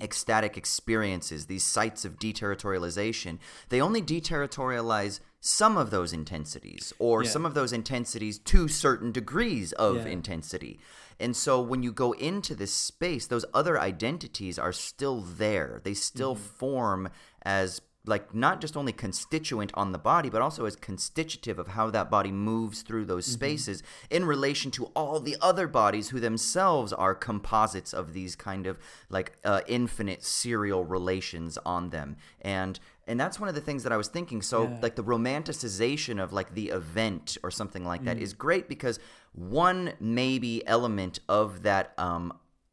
ecstatic experiences, these sites of deterritorialization, they only deterritorialize some of those intensities, or some of those intensities to certain degrees of intensity. And so when you go into this space, those other identities are still there. They still form as like not just only constituent on the body, but also as constitutive of how that body moves through those spaces in relation to all the other bodies who themselves are composites of these kind of like infinite serial relations on them. And that's one of the things that I was thinking. So like the romanticization of like the event or something like that is great, because one maybe element of that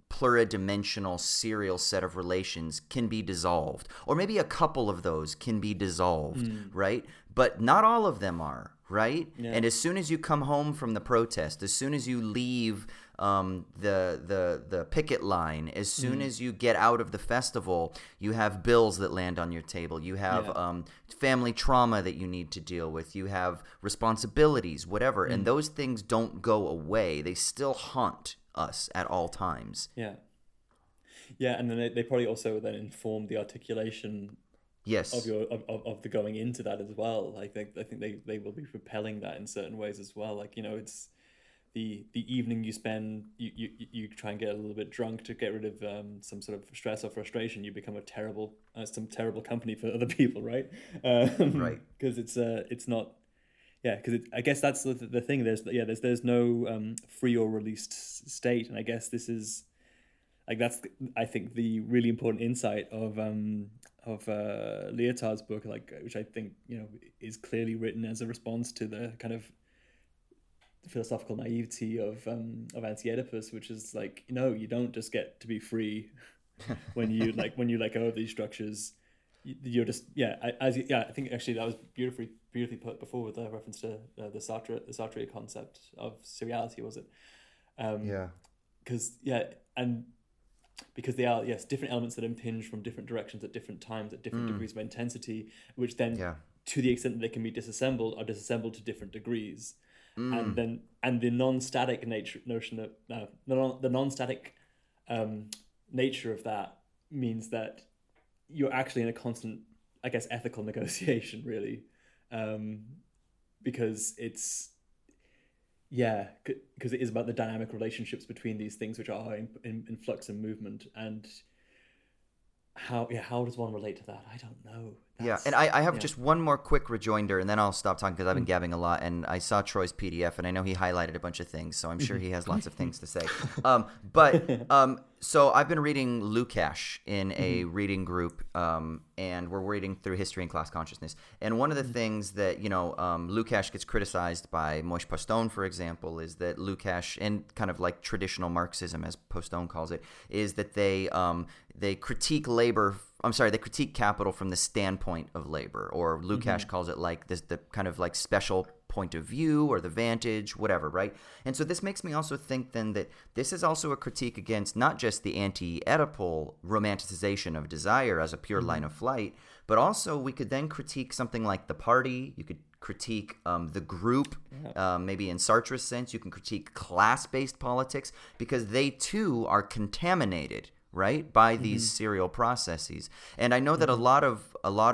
pluridimensional serial set of relations can be dissolved, or maybe a couple of those can be dissolved, right? But not all of them are, right? And as soon as you come home from the protest, as soon as you leave the picket line, as soon as you get out of the festival, you have bills that land on your table, you have family trauma that you need to deal with, you have responsibilities, whatever, and those things don't go away. They still haunt us at all times. And then they probably also then inform the articulation of your of the going into that as well. Like I think they will be propelling that in certain ways as well. Like, you know, it's the evening you spend, you try and get a little bit drunk to get rid of some sort of stress or frustration. You become a terrible company for other people, right? Right, because it's not. Yeah, because I guess that's the thing. There's no free or released state, and I guess this is like that's I think the really important insight of Lyotard's book, like, which I think, you know, is clearly written as a response to the kind of philosophical naivety of Anti-Oedipus, which is like, no, you don't just get to be free when you let go of these structures. You're just I think actually that was beautifully put before with the reference to the Sartre concept of seriality, was it? Because they are different elements that impinge from different directions at different times at different degrees of intensity, which then to the extent that they can be disassembled, are disassembled to different degrees, and the non-static nature of that means that you're actually in a constant, I guess, ethical negotiation, really, because it is about the dynamic relationships between these things which are in flux and movement, and how does one relate to that? I don't know. And I have just one more quick rejoinder, and then I'll stop talking because I've been gabbing a lot, and I saw Troy's PDF, and I know he highlighted a bunch of things, so I'm sure he has lots of things to say. So I've been reading Lukács in a reading group, and we're reading through History and Class Consciousness. And one of the things that, you know, Lukács gets criticized by Moshe Postone, for example, is that Lukács, and kind of like traditional Marxism, as Postone calls it, is that they critique capital from the standpoint of labor, or Lukács calls it like this, the kind of like special point of view or the vantage, whatever, right? And so this makes me also think then that this is also a critique against not just the anti-Oedipal romanticization of desire as a pure line of flight, but also we could then critique something like The Party. You could critique the group, maybe in Sartre's sense, you can critique class-based politics, because they too are contaminated, right, by these serial processes. And I know that a lot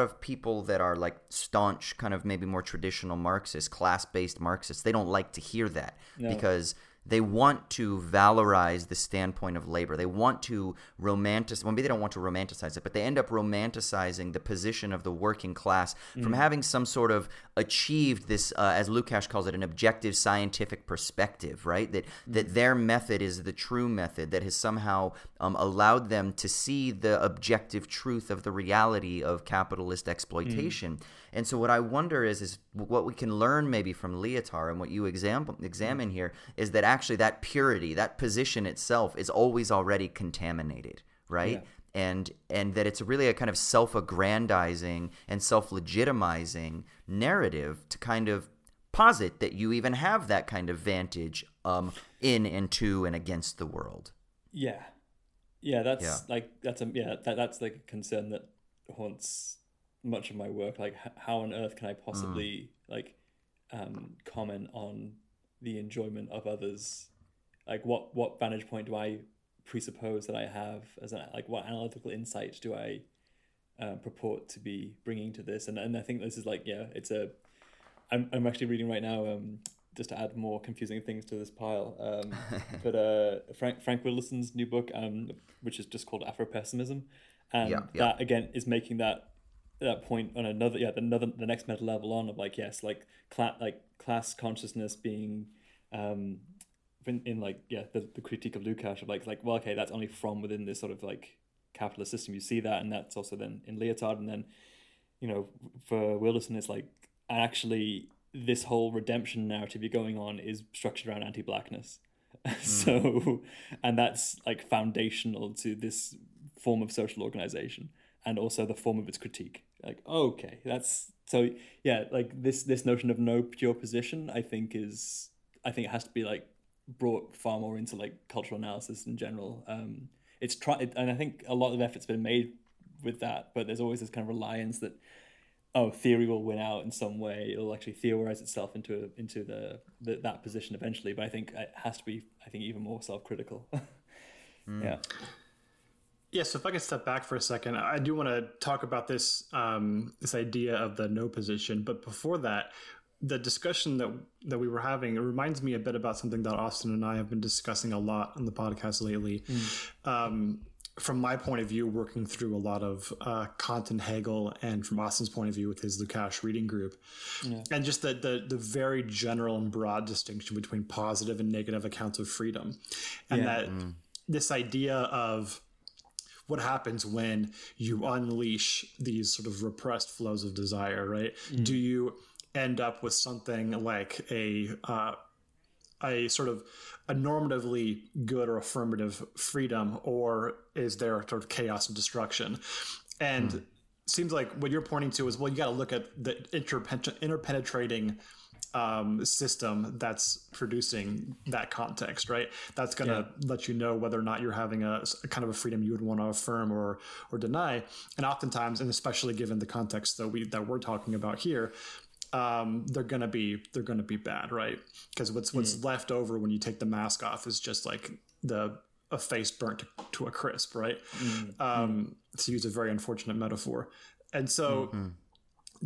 of people that are like staunch, kind of maybe more traditional Marxists, class-based Marxists, they don't like to hear that because they want to valorize the standpoint of labor. They want to romanticize – well, maybe they don't want to romanticize it, but they end up romanticizing the position of the working class from having some sort of achieved this, as Lukács calls it, an objective scientific perspective, right? That their method is the true method that has somehow allowed them to see the objective truth of the reality of capitalist exploitation. And so what I wonder is what we can learn maybe from Lyotard and what you examine here is that actually that purity, that position itself is always already contaminated, right? Yeah. And that it's really a kind of self-aggrandizing and self-legitimizing narrative to kind of posit that you even have that kind of vantage in and to and against the world. Yeah. Yeah, that's like that's like a concern that haunts much of my work, like how on earth can I possibly like comment on the enjoyment of others? Like what vantage point do I presuppose that I have as an, like what analytical insight do I purport to be bringing to this? And I think this is like, it's a, I'm actually reading right now, just to add more confusing things to this pile, but Frank Wilderson's new book, which is just called Afropessimism, and that again is making that point on the next meta level on of like, yes, like class consciousness being the critique of Lukács of like well, okay, that's only from within this sort of like capitalist system, you see that, and that's also then in Lyotard, and then for Wilderson it's like actually this whole redemption narrative you're going on is structured around anti-blackness. So, and that's like foundational to this form of social organization and also the form of its critique. Like, okay, that's so, yeah, like this notion of no pure position, I think it has to be like brought far more into like cultural analysis in general. And I think a lot of effort's been made with that, but there's always this kind of reliance that, theory will win out in some way. It'll actually theorize itself into that position eventually. But I think it has to be, even more self-critical. Yeah. Yeah, so if I could step back for a second, I do want to talk about this this idea of the no position. But before that, the discussion that we were having, it reminds me a bit about something that Austin and I have been discussing a lot on the podcast lately. From my point of view, working through a lot of Kant and Hegel, and from Austin's point of view with his Lukács reading group, and just the very general and broad distinction between positive and negative accounts of freedom, and that this idea of what happens when you unleash these sort of repressed flows of desire, right? Do you end up with something like a sort of a normatively good or affirmative freedom, or is there sort of chaos and destruction? And it seems like what you're pointing to is, well, you got to look at the interpenetrating system that's producing that context, right? That's going to let you know whether or not you're having a kind of a freedom you would want to affirm or deny. And oftentimes, and especially given the context that we're talking about here, they're going to be bad, right? Because what's left over when you take the mask off is just like a face burnt to a crisp, right? To use a very unfortunate metaphor. And so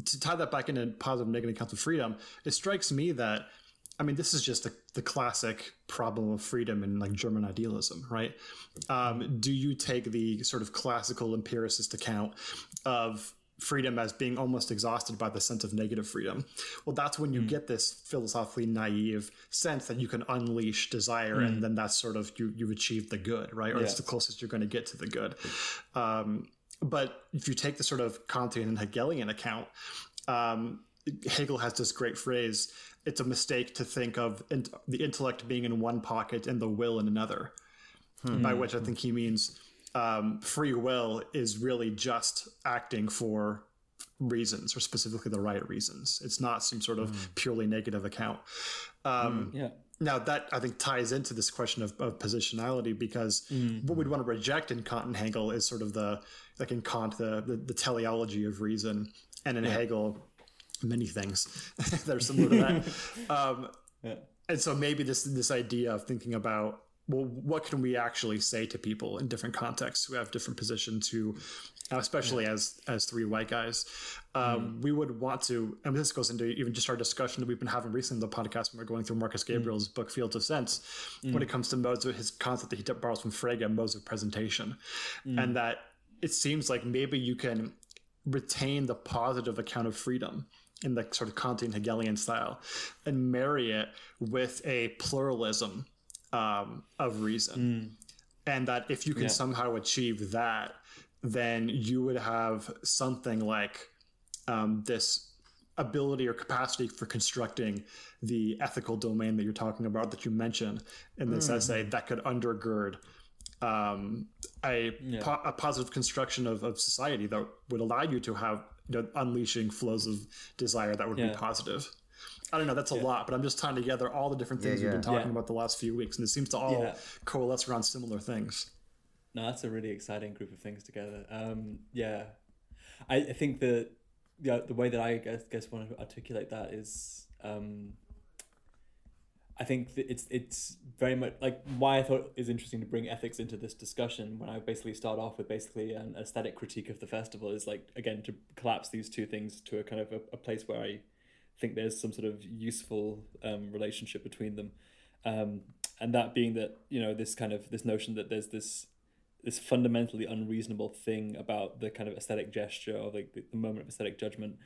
to tie that back into positive and negative accounts of freedom, it strikes me that, I mean, this is just the classic problem of freedom in like German idealism, right? Do you take the sort of classical empiricist account of freedom as being almost exhausted by the sense of negative freedom? Well, that's when you get this philosophically naive sense that you can unleash desire, and then that's sort of you've achieved the good, right? Or it's the closest you're going to get to the good. But if you take the sort of Kantian and Hegelian account, Hegel has this great phrase, it's a mistake to think of the intellect being in one pocket and the will in another, by which I think he means free will is really just acting for reasons, or specifically the right reasons. It's not some sort of purely negative account. Now that I think ties into this question of positionality, because what we'd want to reject in Kant and Hegel is sort of the, like in Kant, the teleology of reason, and in Hegel, many things that are similar to that. And so maybe this idea of thinking about, well, what can we actually say to people in different contexts who have different positions, who, especially as three white guys, we would want to, and this goes into even just our discussion that we've been having recently in the podcast when we're going through Marcus Gabriel's book, Fields of Sense, when it comes to modes of his concept that he borrows from Frege, modes of presentation. And that it seems like maybe you can retain the positive account of freedom in the sort of Kantian Hegelian style and marry it with a pluralism of reason, and that if you can somehow achieve that, then you would have something like this ability or capacity for constructing the ethical domain that you're talking about, that you mentioned in this essay, that could undergird a positive construction of society that would allow you to have, you know, unleashing flows of desire that would be positive. I don't know, that's a lot, but I'm just tying together all the different things we've been talking about the last few weeks, and it seems to all coalesce around similar things. No, that's a really exciting group of things together. I think that the way that I guess want to articulate that is, I think that it's very much like why I thought it was interesting to bring ethics into this discussion, when I basically start off with basically an aesthetic critique of the festival, is like, again, to collapse these two things to a kind of a place where I think there's some sort of useful relationship between them, and that being that, you know, this kind of this notion that there's this fundamentally unreasonable thing about the kind of aesthetic gesture, or like the moment of aesthetic judgment,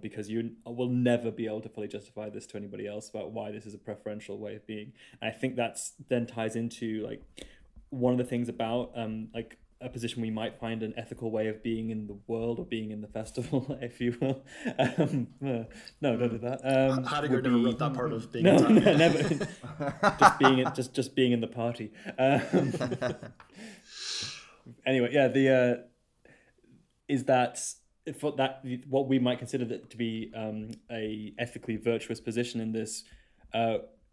because you will never be able to fully justify this to anybody else about why this is a preferential way of being. And I think that's then ties into like one of the things about like a position we might find an ethical way of being in the world, or being in the festival, if you will. No, don't do that. Heidegger never wrote that part of being. No, never. just being in the party. Anyway, is that for that what we might consider that to be a ethically virtuous position in this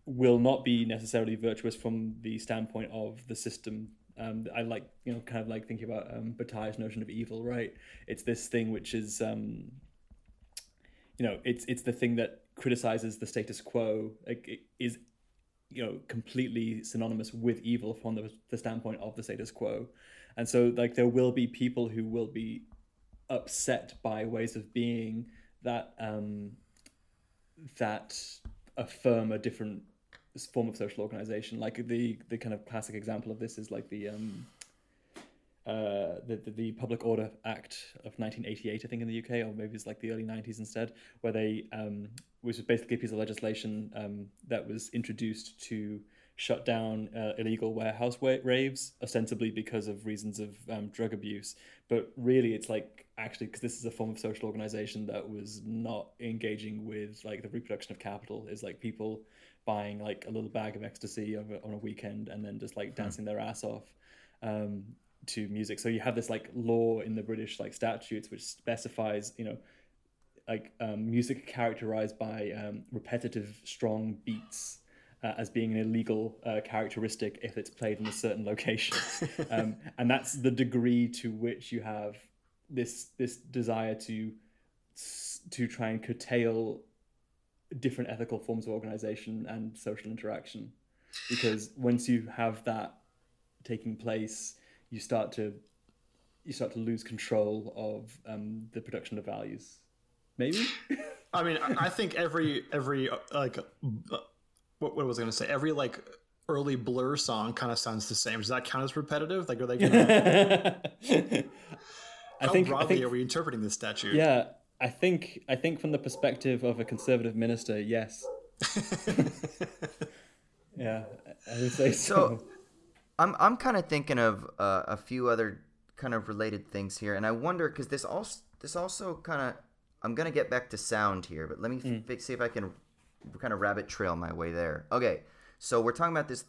will not be necessarily virtuous from the standpoint of the system. I like, you know, kind of like thinking about Bataille's notion of evil, right? It's this thing which is, you know, it's the thing that criticizes the status quo, like it is, you know, completely synonymous with evil from the standpoint of the status quo. And so like there will be people who will be upset by ways of being that that affirm a different form of social organization. Like the kind of classic example of this is like the Public Order Act of 1988, I think, in the UK, or maybe it's like the early 90s instead, where they which was basically a piece of legislation that was introduced to shut down illegal warehouse raves, ostensibly because of reasons of drug abuse, but really it's like actually because this is a form of social organization that was not engaging with like the reproduction of capital. Is like people buying like a little bag of ecstasy on a weekend and then just like dancing their ass off to music. So you have this like law in the British like statutes which specifies, you know, like music characterized by repetitive strong beats as being an illegal characteristic if it's played in a certain location. And that's the degree to which you have this desire to try and curtail different ethical forms of organization and social interaction, because once you have that taking place, you start to lose control of the production of values. Maybe. I mean, I think every like what was I going to say? Every like early Blur song kind of sounds the same. Does that count as repetitive? Like, are they gonna... How broadly are we interpreting this statute? Yeah. I think from the perspective of a conservative minister, yes. Yeah, I would say so. I'm kind of thinking of a few other kind of related things here, and I wonder, because this also kind of, I'm gonna get back to sound here, but let me see if I can kind of rabbit trail my way there. Okay, so we're talking about this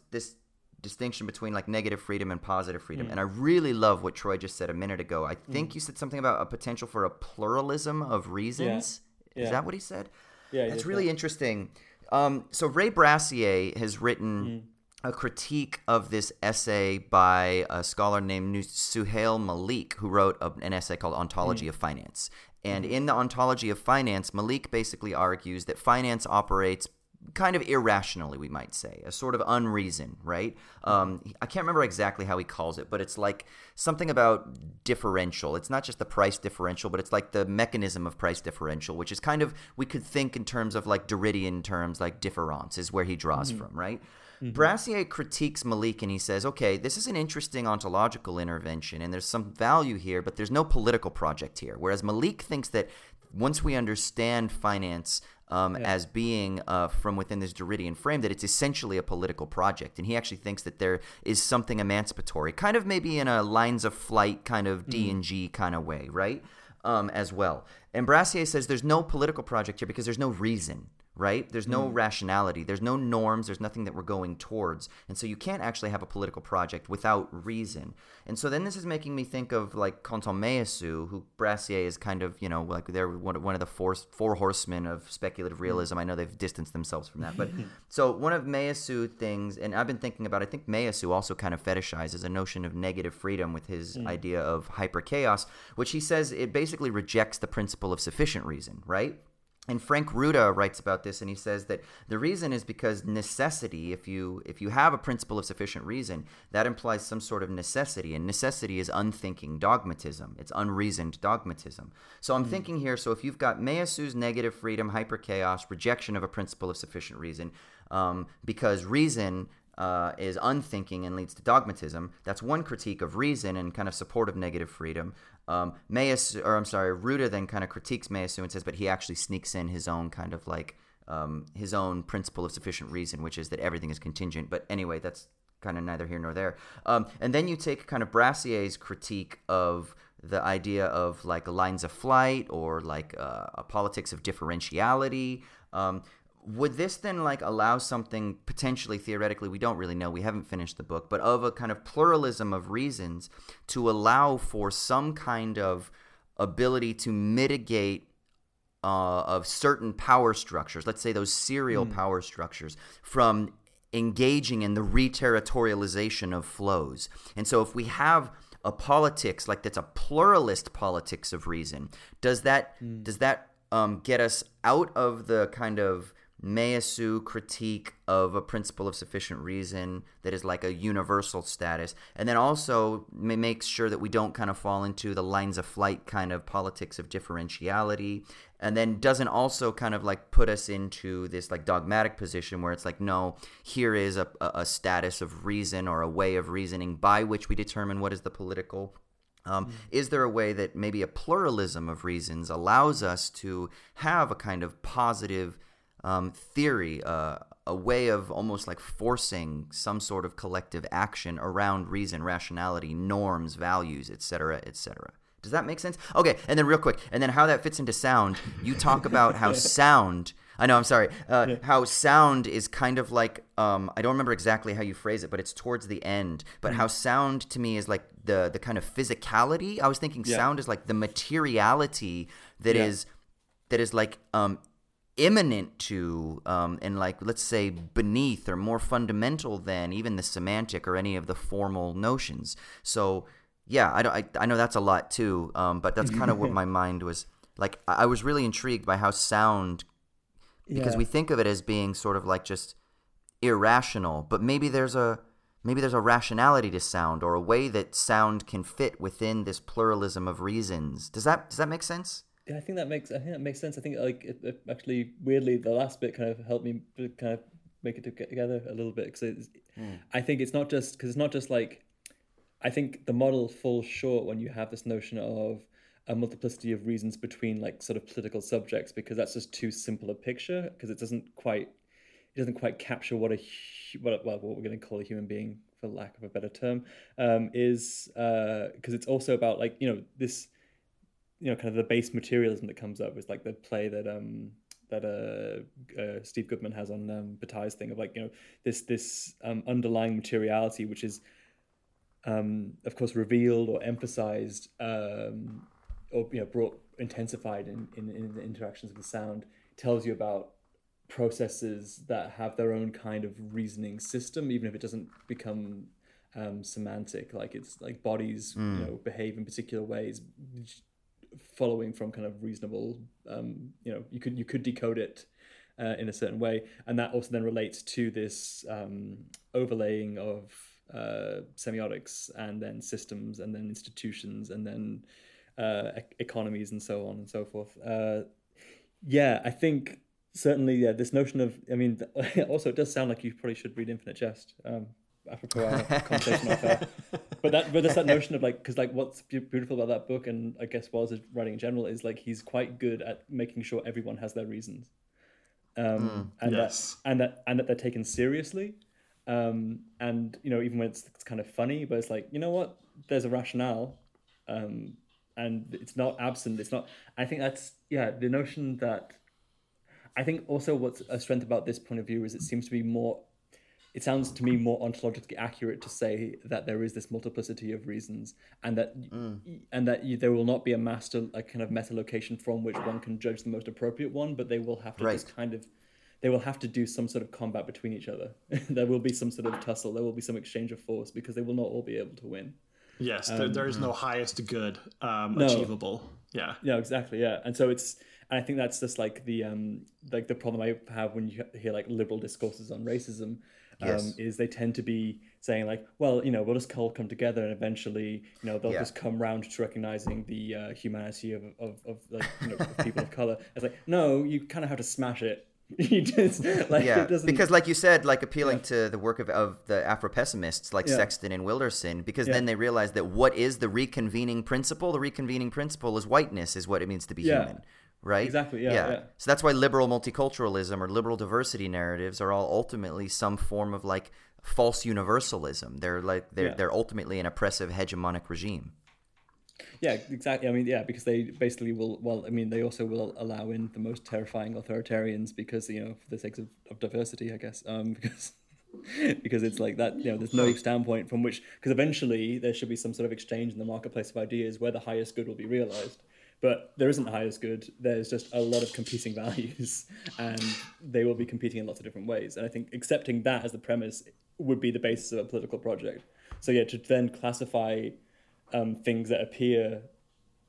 distinction between like negative freedom and positive freedom. And I really love what Troy just said a minute ago. I think you said something about a potential for a pluralism of reasons. Yeah. Is that what he said? Yeah. That's really interesting. So Ray Brassier has written a critique of this essay by a scholar named Suhail Malik, who wrote an essay called Ontology of Finance. And in the Ontology of Finance, Malik basically argues that finance operates kind of irrationally, we might say, a sort of unreason, right? I can't remember exactly how he calls it, but it's like something about differential. It's not just the price differential, but it's like the mechanism of price differential, which is kind of, we could think in terms of like Derridean terms, like difference is where he draws from, right? Brassier critiques Malik and he says, okay, this is an interesting ontological intervention and there's some value here, but there's no political project here. Whereas Malik thinks that once we understand finance as being from within this Derridean frame, that it's essentially a political project. And he actually thinks that there is something emancipatory, kind of maybe in a lines of flight kind of D&G kind of way, right, as well. And Brassier says there's no political project here because there's no reason. Right? There's no rationality. There's no norms. There's nothing that we're going towards. And so you can't actually have a political project without reason. And so then this is making me think of like Contalmaescu, who Brassier is kind of, you know, like they're one of the four horsemen of speculative realism. I know they've distanced themselves from that. But so one of Maescu things, and I've been thinking about, I think Maescu also kind of fetishizes a notion of negative freedom with his idea of hyperchaos, which he says it basically rejects the principle of sufficient reason, right? And Frank Ruda writes about this, and he says that the reason is because necessity, if you have a principle of sufficient reason, that implies some sort of necessity, and necessity is unthinking dogmatism. It's unreasoned dogmatism. So I'm thinking here, so if you've got Maescu's negative freedom, hyperchaos, rejection of a principle of sufficient reason, because reason is unthinking and leads to dogmatism. That's one critique of reason and kind of support of negative freedom. Ruda then kind of critiques Maescu and says, but he actually sneaks in his own kind of like his own principle of sufficient reason, which is that everything is contingent. But anyway, that's kind of neither here nor there. And then you take kind of Brassier's critique of the idea of like lines of flight or like a politics of differentiality. Would this then like allow something potentially theoretically, we don't really know, we haven't finished the book, but of a kind of pluralism of reasons to allow for some kind of ability to mitigate of certain power structures, let's say those serial power structures, from engaging in the re-territorialization of flows? And so if we have a politics like that's a pluralist politics of reason, does that get us out of the kind of Maescu critique of a principle of sufficient reason that is like a universal status, and then also makes sure that we don't kind of fall into the lines of flight kind of politics of differentiality, and then doesn't also kind of like put us into this like dogmatic position where it's like, no, here is a status of reason or a way of reasoning by which we determine what is the political. Is there a way that maybe a pluralism of reasons allows us to have a kind of positive theory, a way of almost like forcing some sort of collective action around reason, rationality, norms, values, et cetera, et cetera? Does that make sense? Okay, and then real quick, and then how that fits into sound, you talk about how sound – I know, I'm sorry. How sound is kind of like I don't remember exactly how you phrase it, but it's towards the end. But how sound to me is like the kind of physicality. I was thinking sound is like the materiality that is like imminent to and like, let's say, beneath or more fundamental than even the semantic or any of the formal notions. So yeah, I know that's a lot too, but that's kind of what my mind was like. I was really intrigued by how sound. Because we think of it as being sort of like just irrational, but maybe there's a rationality to sound, or a way that sound can fit within this pluralism of reasons. Does that make sense? Yeah, I think that makes sense. I think like it actually weirdly the last bit kind of helped me kind of make it together a little bit because I think it's not just like I think the model falls short when you have this notion of a multiplicity of reasons between like sort of political subjects, because that's just too simple a picture, because it doesn't quite capture what we're going to call a human being, for lack of a better term, is because it's also about like, you know, this, you know, kind of the base materialism that comes up is like the play that Steve Goodman has on Bataille's thing of like, you know, this underlying materiality which is of course revealed or emphasized or, you know, intensified in the interactions with sound, tells you about processes that have their own kind of reasoning system, even if it doesn't become semantic. Like, it's like bodies behave in particular ways following from kind of reasonable, you could decode it in a certain way. And that also then relates to this overlaying of semiotics and then systems and then institutions and then economies and so on and so forth. I think certainly, this notion of, I mean, also it does sound like you probably should read Infinite Jest, apropos our conversation off air. But there's that notion of, like, because, like, what's beautiful about that book, and I guess Wilder's writing in general, is, like, he's quite good at making sure everyone has their reasons. That they're taken seriously. And, you know, even when it's kind of funny, but it's like, you know what, there's a rationale. And it's not absent. It's not, I think that's, the notion that, I think also what's a strength about this point of view is it seems to be more, it sounds to me more ontologically accurate to say that there is this multiplicity of reasons, and that there will not be a kind of meta location from which one can judge the most appropriate one, but they will have to they will have to do some sort of combat between each other. There will be some sort of tussle. There will be some exchange of force, because they will not all be able to win. Yes, there is no highest good achievable. Yeah. Yeah, exactly. Yeah, and so it's. And I think that's just like the problem I have when you hear like liberal discourses on racism, is they tend to be saying like, well, you know, we'll just all come together and eventually, you know, they'll just come round to recognizing the humanity of like, you know, people of color. It's like, no, you kind of have to smash it. You just, like, it doesn't... Because like you said, like appealing to the work of the Afro-pessimists like Sexton and Wilderson, because then they realize that what is the reconvening principle? The reconvening principle is whiteness, is what it means to be human. Right? Exactly, yeah. So that's why liberal multiculturalism or liberal diversity narratives are all ultimately some form of like false universalism. They're ultimately an oppressive hegemonic regime. Yeah, exactly. I mean, because they basically they also will allow in the most terrifying authoritarians because, you know, for the sake of diversity, I guess, because it's like that, you know, there's no standpoint from which, because eventually there should be some sort of exchange in the marketplace of ideas where the highest good will be realized. But there isn't the highest good. There's just a lot of competing values, and they will be competing in lots of different ways. And I think accepting that as the premise would be the basis of a political project. So to then classify things that appear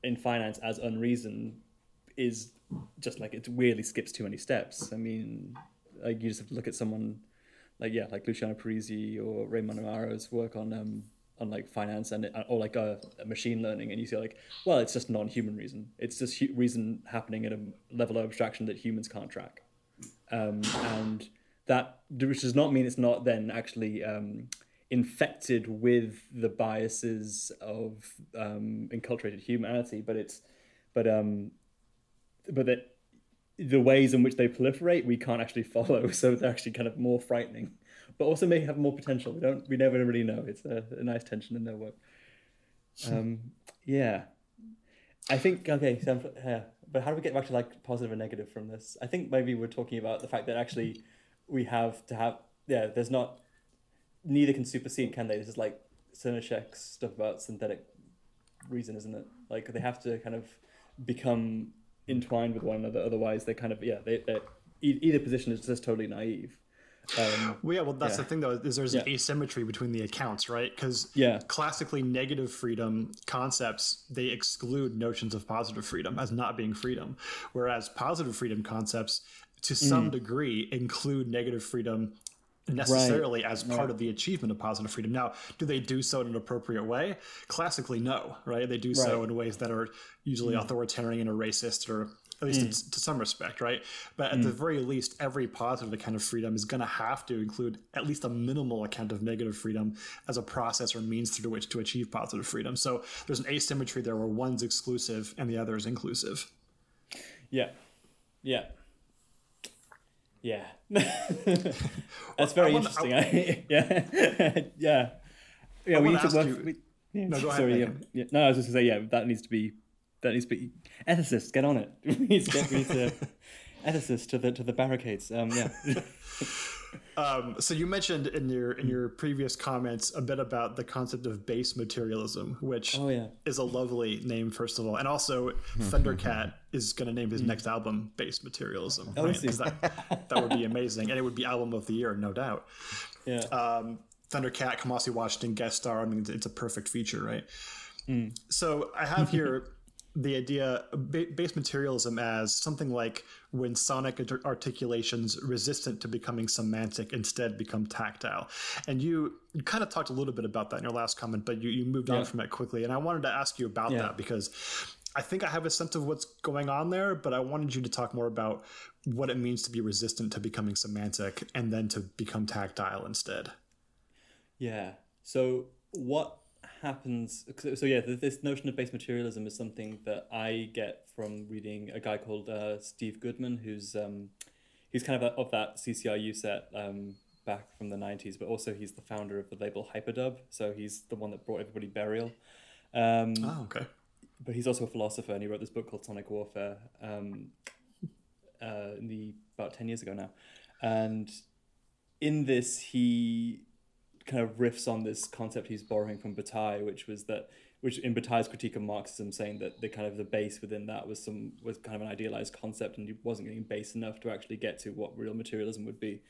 in finance as unreason is just like, it weirdly skips too many steps. I mean, like, you just have to look at someone like Luciano Parisi or Ray Monamaro's work on like finance or machine learning, and you see like, well, it's just non-human reason. It's just reason happening at a level of abstraction that humans can't track. And that, which does not mean it's not then actually infected with the biases of enculturated humanity, but that the ways in which they proliferate, we can't actually follow. So they're actually kind of more frightening, but also may have more potential. We never really know. It's a nice tension in their work. I think, but how do we get back to like positive and negative from this? I think maybe we're talking about the fact that actually we have to have, there's not, neither can supersede, can they? This is like Cernachek's stuff about synthetic reason, isn't it? Like, they have to kind of become entwined with one another. Otherwise they kind of, either position is just totally naive. The thing though, is there's an asymmetry between the accounts, right? Because classically negative freedom concepts, they exclude notions of positive freedom as not being freedom, whereas positive freedom concepts to some degree include negative freedom necessarily as part of the achievement of positive freedom. Now, do they do so in an appropriate way? Classically, no, right? They do so in ways that are usually authoritarian or racist, or at least to some respect, right? But at the very least, every positive account of freedom is going to have to include at least a minimal account of negative freedom as a process or means through which to achieve positive freedom. So there's an asymmetry there where one's exclusive and the other is inclusive. Yeah. That's very interesting. We need to work. No, go ahead. Sorry, no, I was just gonna say, that needs to be ethicists, get on it. We need to ethicists to the barricades. So you mentioned in your previous comments a bit about the concept of base materialism, which is a lovely name, first of all. And also, Thundercat is going to name his next album Base Materialism. Oh, right? That would be amazing. And it would be album of the year, no doubt. Yeah. Thundercat, Kamasi Washington, guest star. I mean, it's a perfect feature, right? Mm. So I have here the idea of base materialism as something like when sonic articulations resistant to becoming semantic instead become tactile. And you kind of talked a little bit about that in your last comment, but you moved on from it quickly. And I wanted to ask you about that because I think I have a sense of what's going on there, but I wanted you to talk more about what it means to be resistant to becoming semantic and then to become tactile instead. Yeah. So what happens, so yeah, this notion of base materialism is something that I get from reading a guy called Steve Goodman, who's he's kind of that CCRU set back from the 90s, but also he's the founder of the label Hyperdub, so he's the one that brought everybody Burial. But he's also a philosopher, and he wrote this book called Sonic Warfare about 10 years ago now, and in this he kind of riffs on this concept he's borrowing from Bataille, which in Bataille's critique of Marxism, saying that the base within that was kind of an idealized concept, and he wasn't getting base enough to actually get to what real materialism would be.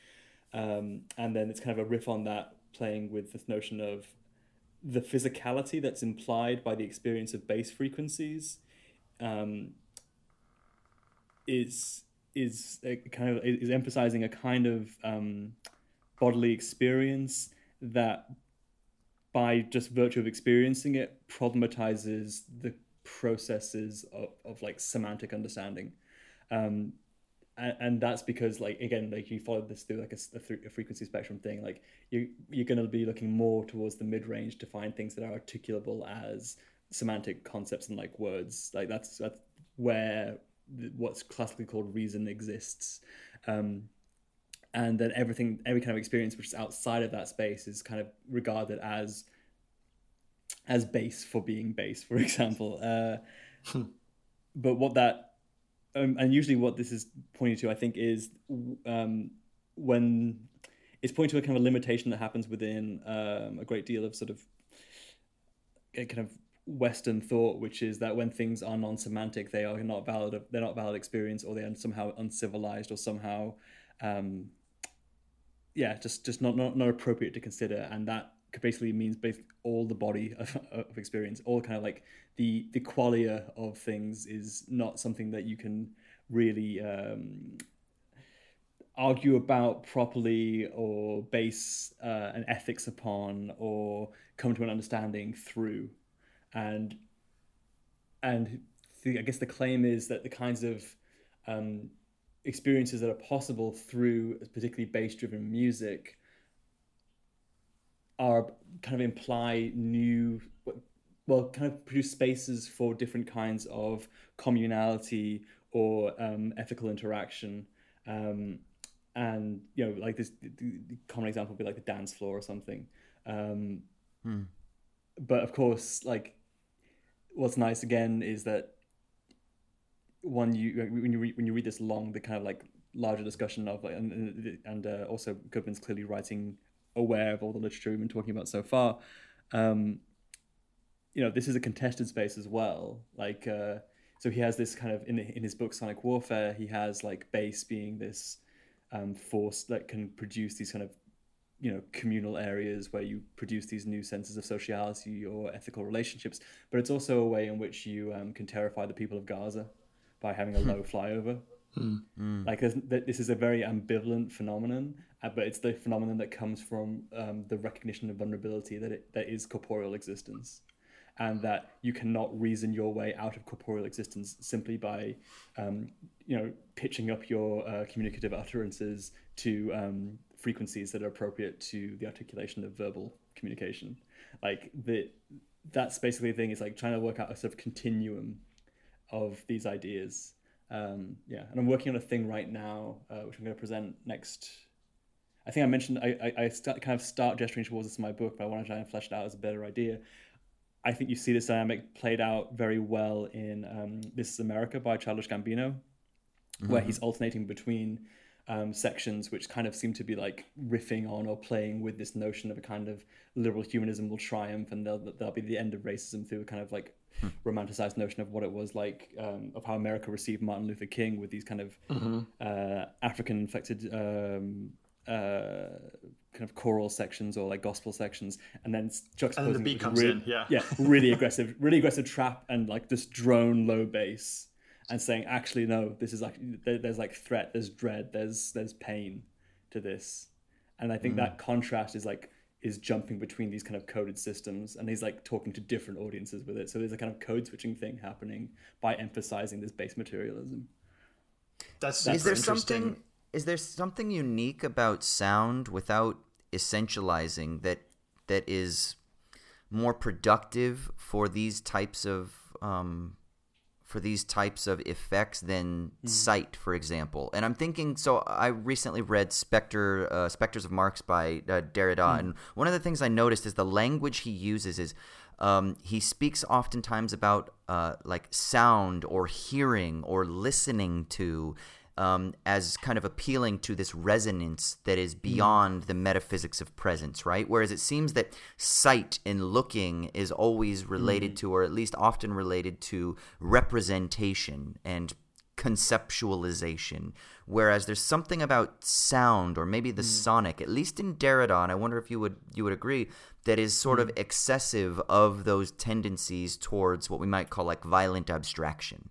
And then it's kind of a riff on that, playing with this notion of the physicality that's implied by the experience of base frequencies, is emphasizing a kind of bodily experience that by just virtue of experiencing it problematizes the processes of like semantic understanding. And that's because you follow this through a frequency spectrum thing, like you're going to be looking more towards the mid-range to find things that are articulable as semantic concepts and like words. Like that's where what's classically called reason exists. And then every kind of experience which is outside of that space is kind of regarded as base for being base, for example. But what that, and usually what this is pointing to, I think, is when it's pointing to a kind of limitation that happens within a great deal of sort of a kind of Western thought, which is that when things are non-semantic, they are not valid. They're not valid experience, or they are somehow uncivilized, or somehow. Just not appropriate to consider, and that basically means all the body of experience, all kind of like the qualia of things is not something that you can really argue about properly or base an ethics upon or come to an understanding through, and I guess the claim is that the kinds of experiences that are possible through particularly bass-driven music are kind of imply produce spaces for different kinds of communality or ethical interaction. And, you know, like this the common example would be like the dance floor or something. But of course, like what's nice again is that when you read this long, the kind of like larger discussion of and also Goodman's clearly writing aware of all the literature we've been talking about so far. This is a contested space as well. Like so he has this kind of in his book Sonic Warfare, he has like bass being this force that can produce these kind of communal areas where you produce these new senses of sociality or ethical relationships. But it's also a way in which you can terrify the people of Gaza by having a low flyover. This is a very ambivalent phenomenon, but it's the phenomenon that comes from the recognition of vulnerability that is corporeal existence, and that you cannot reason your way out of corporeal existence simply by, pitching up your communicative utterances to frequencies that are appropriate to the articulation of verbal communication. That's basically the thing. It's like trying to work out a sort of continuum of these ideas. And I'm working on a thing right now, which I'm going to present next. I think I mentioned, I start gesturing towards this in my book, but I want to try and flesh it out as a better idea. I think you see this dynamic played out very well in This Is America by Childish Gambino, where he's alternating between sections which kind of seem to be like riffing on or playing with this notion of a kind of liberal humanism will triumph and there'll be the end of racism through a kind of like romanticized notion of what it was like, of how America received Martin Luther King with these kind of African-inflected kind of choral sections or like gospel sections, and then juxtaposing the beat comes in, really aggressive, really aggressive trap and like this drone low bass. And saying, actually, no, this is like there's like threat, there's dread, there's pain to this, and I think that contrast is jumping between these kind of coded systems, and he's like talking to different audiences with it. So there's a kind of code switching thing happening by emphasizing this base materialism. Is there something unique about sound without essentializing that is more productive for these types of effects than sight, for example? And I'm thinking, so I recently read Spectres of Marx by Derrida, and one of the things I noticed is the language he uses is he speaks oftentimes about like sound or hearing or listening to as kind of appealing to this resonance that is beyond the metaphysics of presence, right? Whereas it seems that sight and looking is always related to, or at least often related to, representation and conceptualization, whereas there's something about sound, or maybe the sonic, at least in Derrida, and I wonder if you would agree, that is sort of excessive of those tendencies towards what we might call like violent abstraction.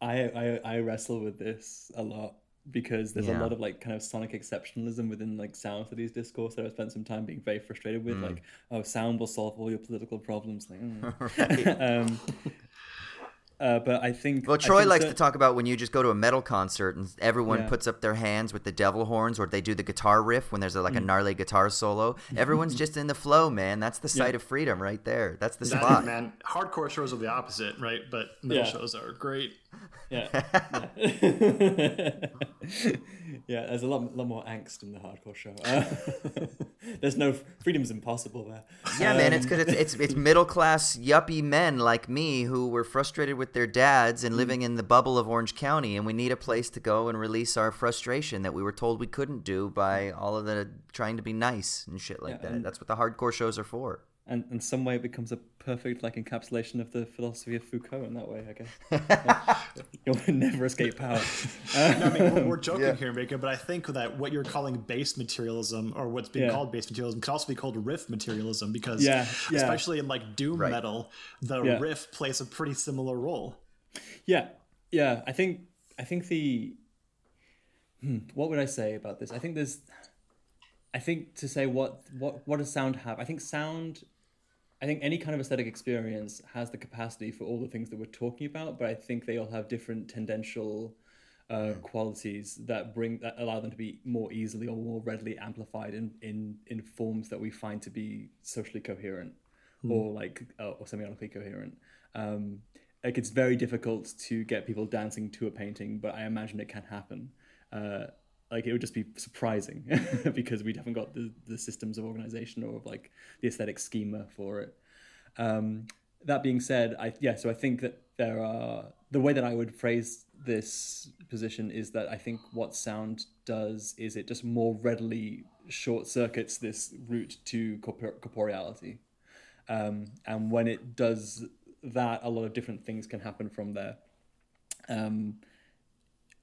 I wrestle with this a lot because there's a lot of like kind of sonic exceptionalism within like sound studies discourse that I spent some time being very frustrated with, like, oh, sound will solve all your political problems. Like, but I think... Well, Troy likes to talk about when you just go to a metal concert and everyone puts up their hands with the devil horns, or they do the guitar riff when there's a gnarly guitar solo. Everyone's just in the flow, man. That's the site of freedom right there. That's the spot. Man, hardcore shows are the opposite, right? But metal shows are great. There's a lot more angst in the hardcore show. There's no freedom's impossible there. Yeah, man, it's because it's middle class yuppie men like me who were frustrated with their dads and living in the bubble of Orange County, and we need a place to go and release our frustration that we were told we couldn't do by all of the trying to be nice and shit like that. That's what the hardcore shows are for. And in some way, it becomes a perfect like encapsulation of the philosophy of Foucault in that way, I guess. Like, you'll never escape power. No, I mean, we're joking here, Mika, but I think that what you're calling base materialism, or what's being called base materialism, can also be called riff materialism, because especially in like doom metal, the riff plays a pretty similar role. I think the what would I say about this? What does sound have? I think any kind of aesthetic experience has the capacity for all the things that we're talking about, but I think they all have different tendential qualities that allow them to be more easily or more readily amplified in forms that we find to be socially coherent or semiotically coherent. Like, it's very difficult to get people dancing to a painting, but I imagine it can happen. Like, it would just be surprising because we haven't got the systems of organization or of like the aesthetic schema for it. That being said, so I think that the way that I would phrase this position is that I think what sound does is it just more readily short circuits this route to corporeality. And when it does that, a lot of different things can happen from there.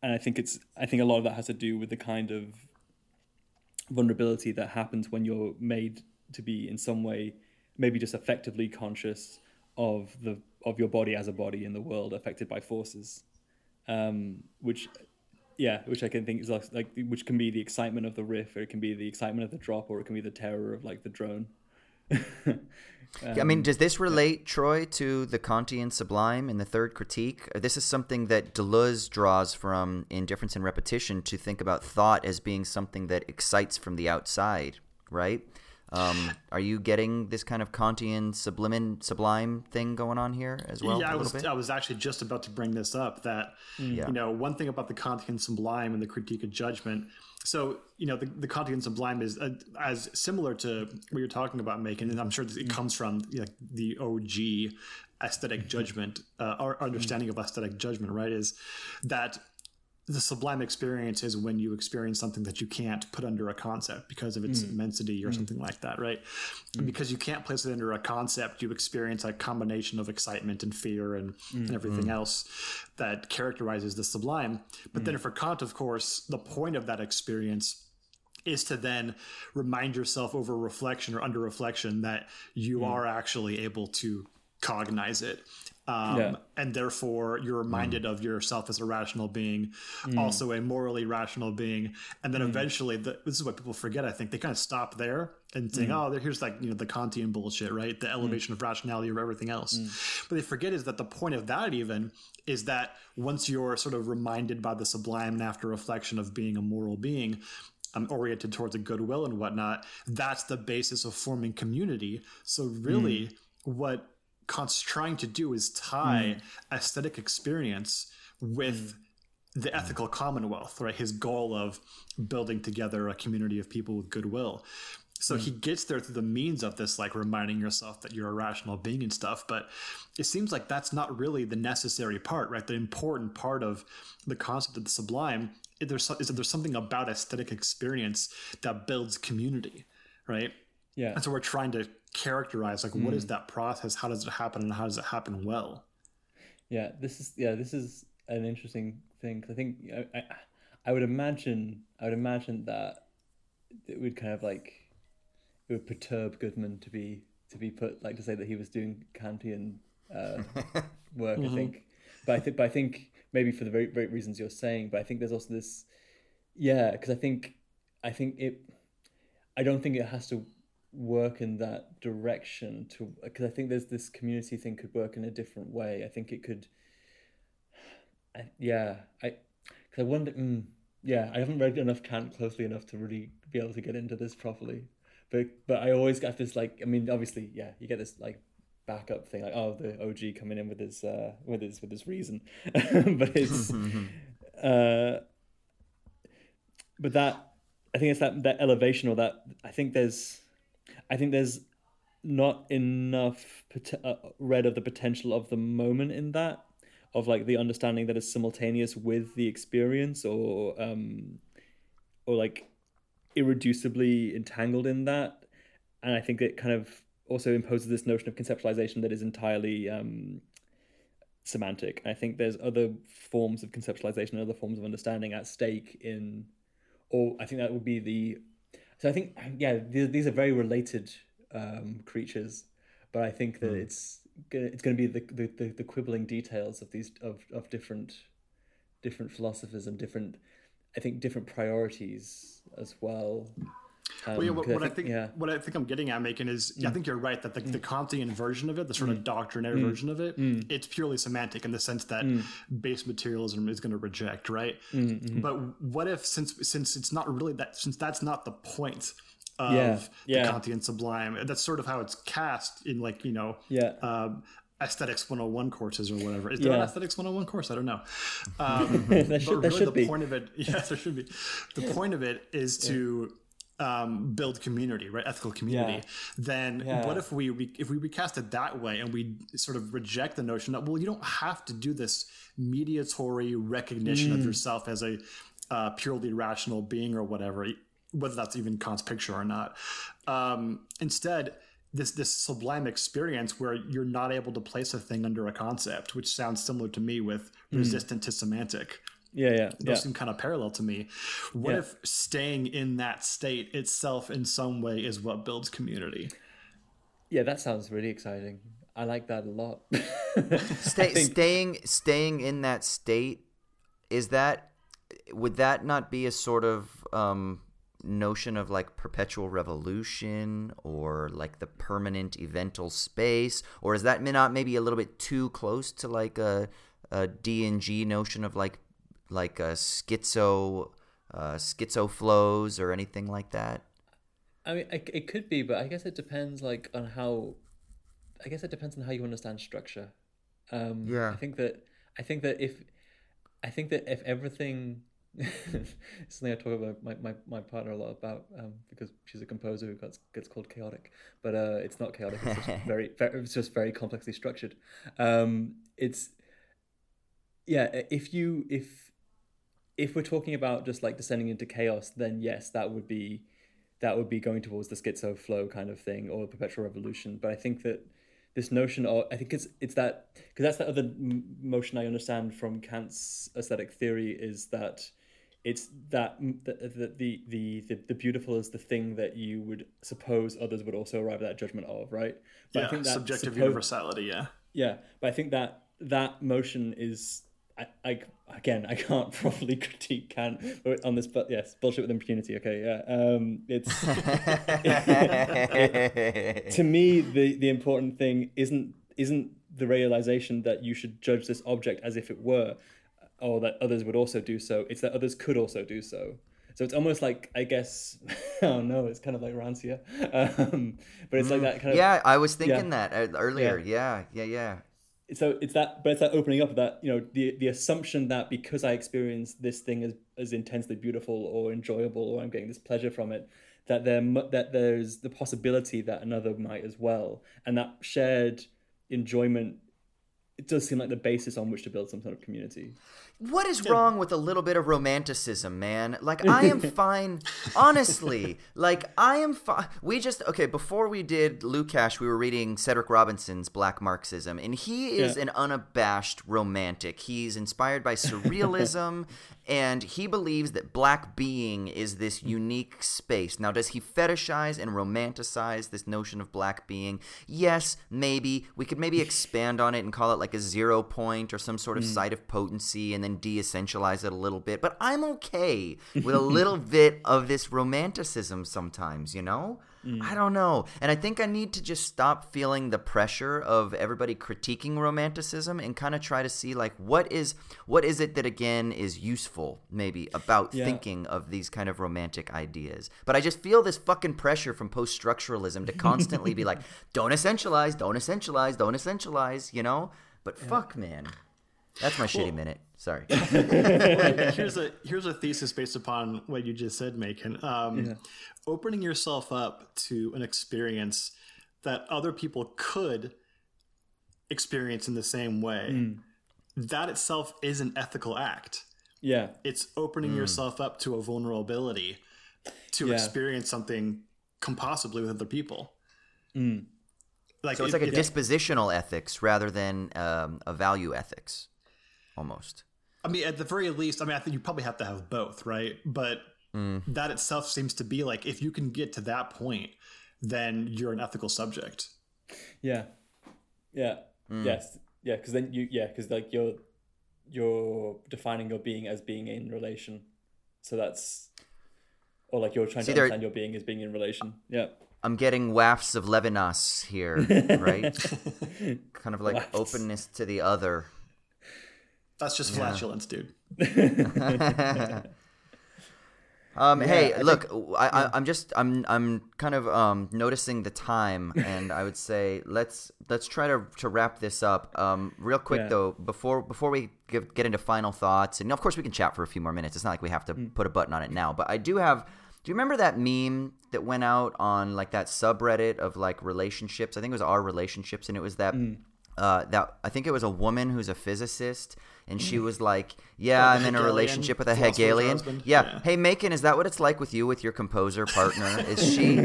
And I think a lot of that has to do with the kind of vulnerability that happens when you're made to be in some way, maybe just effectively conscious of your body as a body in the world affected by forces, which I can think is like which can be the excitement of the riff, or it can be the excitement of the drop, or it can be the terror of like the drone. I mean, does this relate, Troy, to the Kantian sublime in the third critique? This is something that Deleuze draws from in Difference and Repetition to think about thought as being something that excites from the outside, right? Are you getting this kind of Kantian sublime thing going on here as well? Yeah, I was actually just about to bring this up, that one thing about the Kantian sublime and the critique of judgment. So, the Kantian sublime is as similar to what you're talking about, Macon, and I'm sure it comes from the OG aesthetic judgment, our understanding of aesthetic judgment, right? Is that the sublime experience is when you experience something that you can't put under a concept because of its immensity or something like that, right? And because you can't place it under a concept, you experience a combination of excitement and fear and everything else that characterizes the sublime. But then for Kant, of course, the point of that experience is to then remind yourself over reflection or under reflection that you are actually able to cognize it. And therefore you're reminded of yourself as a rational being, also a morally rational being. And then eventually this is what people forget. I think they kind of stop there and think, oh, here's like, you know, the Kantian bullshit, right? The elevation of rationality over everything else. But they forget is that the point of that even is that once you're sort of reminded by the sublime and after reflection of being a moral being, oriented towards a goodwill and whatnot, that's the basis of forming community. So really what Kant's trying to do is tie aesthetic experience with the ethical commonwealth, right? His goal of building together a community of people with goodwill. So he gets there through the means of this, like reminding yourself that you're a rational being and stuff. But it seems like that's not really the necessary part, right? The important part of the concept of the sublime is that there's something about aesthetic experience that builds community, right? Yeah. And so we're trying to characterize, like, what is that process? How does it happen? And how does it happen well? Yeah, this is an interesting thing. Cause I think I would imagine that it would kind of like, it would perturb Goodman to be put, like, to say that he was doing Kantian work, I think. But I think maybe for the very, very reasons you're saying, but I think there's also this, because I think I don't think it has to work in that direction because I think there's this community thing could work in a different way. I think it could, because I wonder, I haven't read enough Kant closely enough to really be able to get into this properly. But I always got this, like, I mean, obviously, you get this, like, backup thing, like, oh, the OG coming in with his reason, but it's, but that, I think it's that elevation or that, I think there's not enough read of the potential of the moment in that, of like the understanding that is simultaneous with the experience or like irreducibly entangled in that. And I think it kind of also imposes this notion of conceptualization that is entirely semantic. And I think there's other forms of conceptualization and other forms of understanding at stake in, or I think that would be the, so I think, these are very related creatures, but I think that it's going to be the quibbling details of these of different philosophers and different priorities as well. What I think I'm getting at, Macon, is I think you're right that the Kantian version of it, the sort of doctrinaire version of it, it's purely semantic in the sense that base materialism is going to reject, right? But what if since it's not really that, since that's not the point of the Kantian sublime, that's sort of how it's cast in, like, you know, Aesthetics 101 courses or whatever. Is there an Aesthetics 101 course? I don't know. Point of it, there should be. The point of it is to build community, right? Ethical community. Then what if we recast it that way and we sort of reject the notion that, well, you don't have to do this mediatory recognition of yourself as a purely rational being or whatever, whether that's even Kant's picture or not. Instead, this sublime experience where you're not able to place a thing under a concept, which sounds similar to me with resistant to semantic. Those seem kind of parallel to me. What if staying in that state itself in some way is what builds community? Yeah, that sounds really exciting. I like that a lot. Staying in that state, would that not be a sort of notion of like perpetual revolution or like the permanent evental space? Or is that not maybe a little bit too close to like a D&G notion of like a schizo flows or anything like that? I mean, it could be, but I guess it depends on how you understand structure. I think that if everything, something I talk about my partner a lot about, because she's a composer who gets called chaotic, but it's not chaotic. It's just very complexly structured. If if we're talking about just like descending into chaos, then yes, that would be going towards the schizo flow kind of thing, or perpetual revolution. But I think that this notion of, I think it's that, because that's the other motion I understand from Kant's aesthetic theory, is that it's that the beautiful is the thing that you would suppose others would also arrive at that judgment of, right? But yeah, I think that subjective universality, yeah. Yeah, but I think that motion is, I can't properly critique Kant on this, but yes, bullshit with impunity. Okay, yeah. To me, the important thing isn't the realization that you should judge this object as if it were, or that others would also do so. It's that others could also do so. So it's almost like, I guess, oh no, it's kind of like rancia, but it's like that kind of. Yeah, I was thinking that earlier. Yeah. So it's that, but it's that opening up of that, you know, the assumption that because I experience this thing as intensely beautiful or enjoyable, or I'm getting this pleasure from it, that there's the possibility that another might as well, and that shared enjoyment. It does seem like the basis on which to build some sort of community. What is wrong with a little bit of romanticism, man? Like, I am fine, honestly. Like, I am fine. Before we did Lukács, we were reading Cedric Robinson's Black Marxism, and he is an unabashed romantic. He's inspired by surrealism, and he believes that black being is this unique space. Now, does he fetishize and romanticize this notion of black being? Yes, maybe. We could maybe expand on it and call it like a 0 point or some sort of site of potency, and then de-essentialize it a little bit. But I'm okay with a little bit of this romanticism sometimes, you know? I don't know. And I think I need to just stop feeling the pressure of everybody critiquing romanticism and kind of try to see, like, what is it that, again, is useful maybe about thinking of these kind of romantic ideas. But I just feel this fucking pressure from post-structuralism to constantly be like, don't essentialize, you know? But fuck, man. That's my shitty minute. Sorry. Here's a thesis based upon what you just said, Macon. Opening yourself up to an experience that other people could experience in the same way, that itself is an ethical act. Yeah. It's opening yourself up to a vulnerability to experience something compossibly with other people. Mm. Like, so it's like a dispositional ethics rather than a value ethics. Almost. I mean, at the very least, I think you probably have to have both, right? But that itself seems to be like, if you can get to that point, then you're an ethical subject. Yeah. Because then you're defining your being as being in relation. So that's, or like you're trying to understand your being as being in relation. Yeah. I'm getting wafts of Levinas here, right? Kind of like wafts. Openness to the other. That's just flatulence, dude. I'm kind of noticing the time, and I would say let's try to wrap this up real quick though, before we get into final thoughts. And of course we can chat for a few more minutes. It's not like we have to put a button on it now, but I do have. Do you remember that meme that went out on like that subreddit of like relationships? I think it was Our Relationships, and it was that. That I think it was a woman who's a physicist, and she was like, I'm in a relationship with a Hegelian. Yeah. Hey, Macon, is that what it's like with you, with your composer partner? Is she...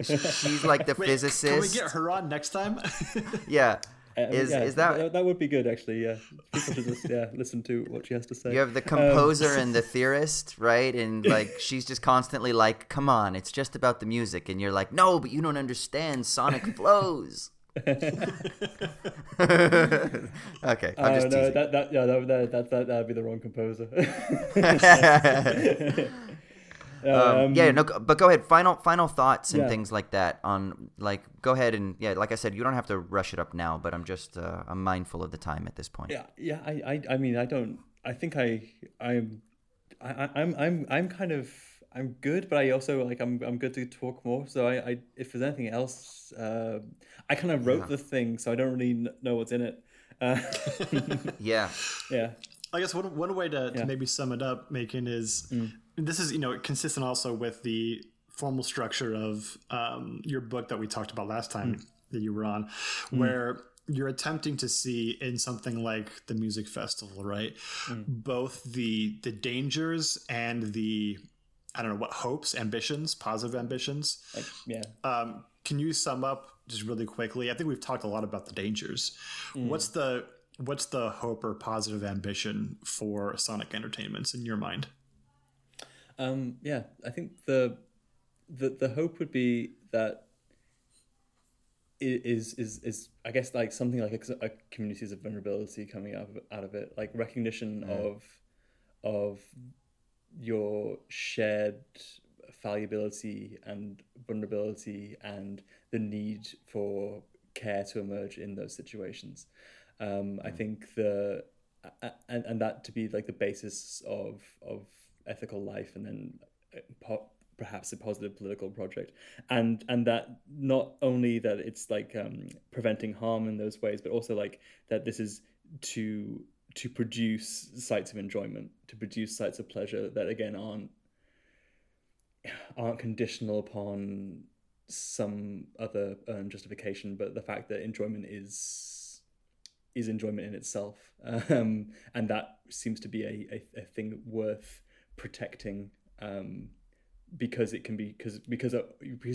She's like the physicist. Can we get her on next time? Is that would be good, actually, yeah. People should just listen to what she has to say. You have the composer and the theorist, right? And like she's just constantly like, come on, it's just about the music. And you're like, no, but you don't understand sonic flows. Okay, I'm just teasing. That'd be the wrong composer. But go ahead. Final thoughts and things like that. On like, go ahead and like I said, you don't have to rush it up now. But I'm just I'm mindful of the time at this point. Yeah. I'm good, but I also like I'm good to talk more. So I if there's anything else, I kind of wrote the thing, so I don't really know what's in it. I guess one way to maybe sum it up, Macon, is this is consistent also with the formal structure of your book that we talked about last time that you were on, where you're attempting to see in something like the music festival, right? Both the dangers and the, I don't know, what hopes, ambitions, positive ambitions. Like, yeah. Can you sum up just really quickly? I think we've talked a lot about the dangers. What's the hope or positive ambition for Sonic Entertainments in your mind? I think the hope would be that it is I guess like something like a communities of vulnerability coming out of it, like recognition of your shared fallibility and vulnerability and the need for care to emerge in those situations. I think and that to be like the basis of ethical life, and then perhaps a positive political project, and that not only that it's like preventing harm in those ways, but also like that this is to produce sites of enjoyment, to produce sites of pleasure that again aren't conditional upon some other justification, but the fact that enjoyment is enjoyment in itself, and that seems to be a thing worth protecting. Because it can be because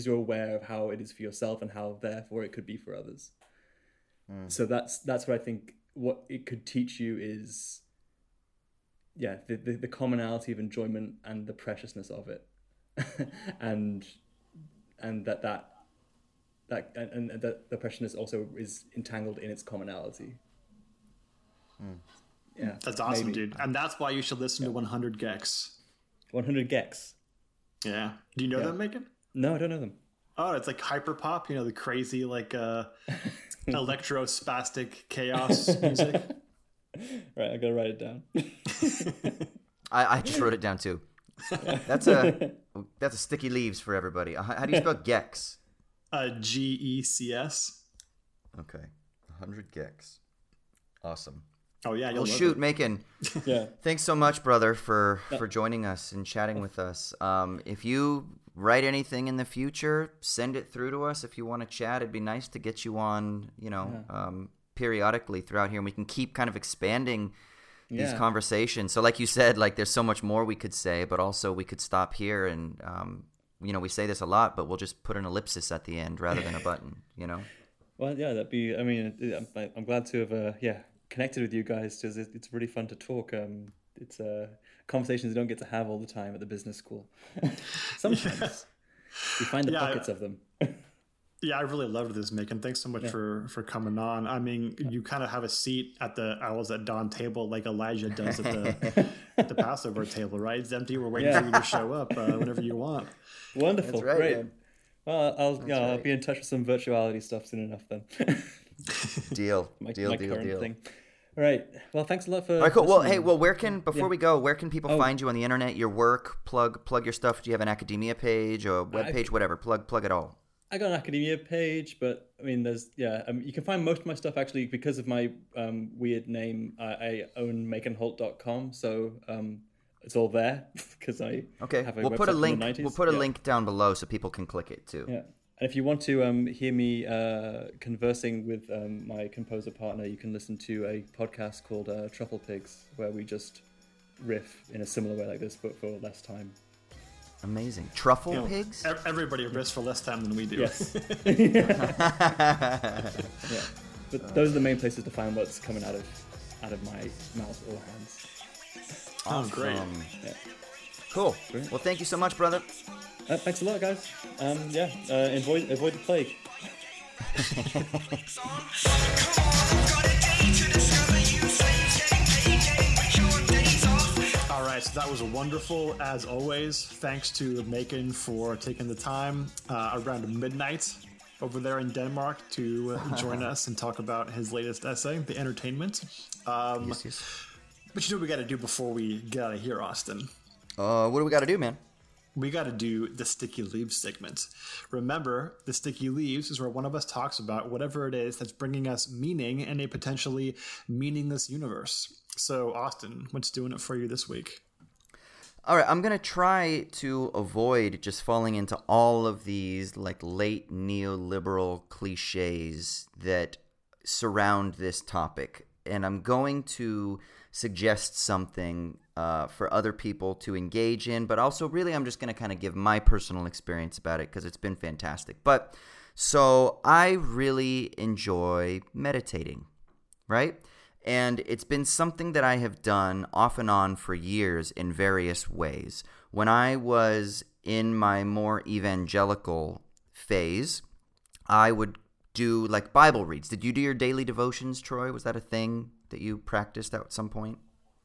you're aware of how it is for yourself and how therefore it could be for others. So that's what I think what it could teach you is the commonality of enjoyment and the preciousness of it. and that the preciousness also is entangled in its commonality. Yeah, that's awesome, dude. And that's why you should listen to 100 Gex. 100 Gex. Yeah. Do you know them, Macon? No, I don't know them. Oh, it's like hyper pop, the crazy, like electrospastic chaos music. Right, I gotta write it down. I just wrote it down too. That's a sticky leaves for everybody. How do you spell Gex? Gecs. Okay, 100 Gex. Awesome. Oh yeah, you'll shoot, Macon. Yeah. Thanks so much, brother, for joining us and chatting with us. If you write anything in the future, send it through to us. If you want to chat, it'd be nice to get you on, periodically throughout here, and we can keep kind of expanding these conversations. So, like you said, like there's so much more we could say, but also we could stop here and, we say this a lot, but we'll just put an ellipsis at the end rather than a button. Well, yeah, that'd be. I mean, I'm glad to have. Connected with you guys because it's really fun to talk. It's conversations you don't get to have all the time at the business school. Sometimes you find the pockets of them. I really loved this, Macon. Thanks so much for coming on. I mean, you kind of have a seat at the Owls at Dawn table like Elijah does at the Passover table, right? It's empty. We're waiting for you to show up whenever you want. Wonderful. Right, great. Man. Well, I'll be in touch with some virtuality stuff soon enough then. Deal. Thing. All right. Well, thanks a lot for. All right, cool. Well, hey. Well, before we go, where can people find you on the internet? Your work, plug your stuff. Do you have an academia page or web page? Whatever. Plug it all. I got an academia page, but I mean, you can find most of my stuff actually because of my weird name. I own MaconHolt.com, so it's all there because I have a website from the 90s. We'll put a link down below so people can click it too. Yeah. And if you want to hear me conversing with my composer partner, you can listen to a podcast called Truffle Pigs, where we just riff in a similar way like this, but for less time. Amazing. Truffle Pigs? Everybody riffs for less time than we do. Yes. But those are the main places to find what's coming out of my mouth or hands. Awesome. Oh, great. Yeah. Cool. Brilliant. Well, thank you so much, brother. Thanks a lot, guys. Avoid the plague. All right, so that was wonderful as always. Thanks to Macon for taking the time around midnight over there in Denmark to join us and talk about his latest essay, The Entertainment. Yes. But you know what we got to do before we get out of here, Austin? What do we got to do, man? We got to do the Sticky Leaves segment. Remember, the Sticky Leaves is where one of us talks about whatever it is that's bringing us meaning in a potentially meaningless universe. So, Austin, what's doing it for you this week? All right, I'm going to try to avoid just falling into all of these like late neoliberal cliches that surround this topic. And I'm going to suggest something for other people to engage in, but also really I'm just going to kind of give my personal experience about it because it's been fantastic. But so I really enjoy meditating, right? And it's been something that I have done off and on for years in various ways. When I was in my more evangelical phase, I would do like Bible reads. Did you do your daily devotions, Troy? Was that a thing that you practiced at some point?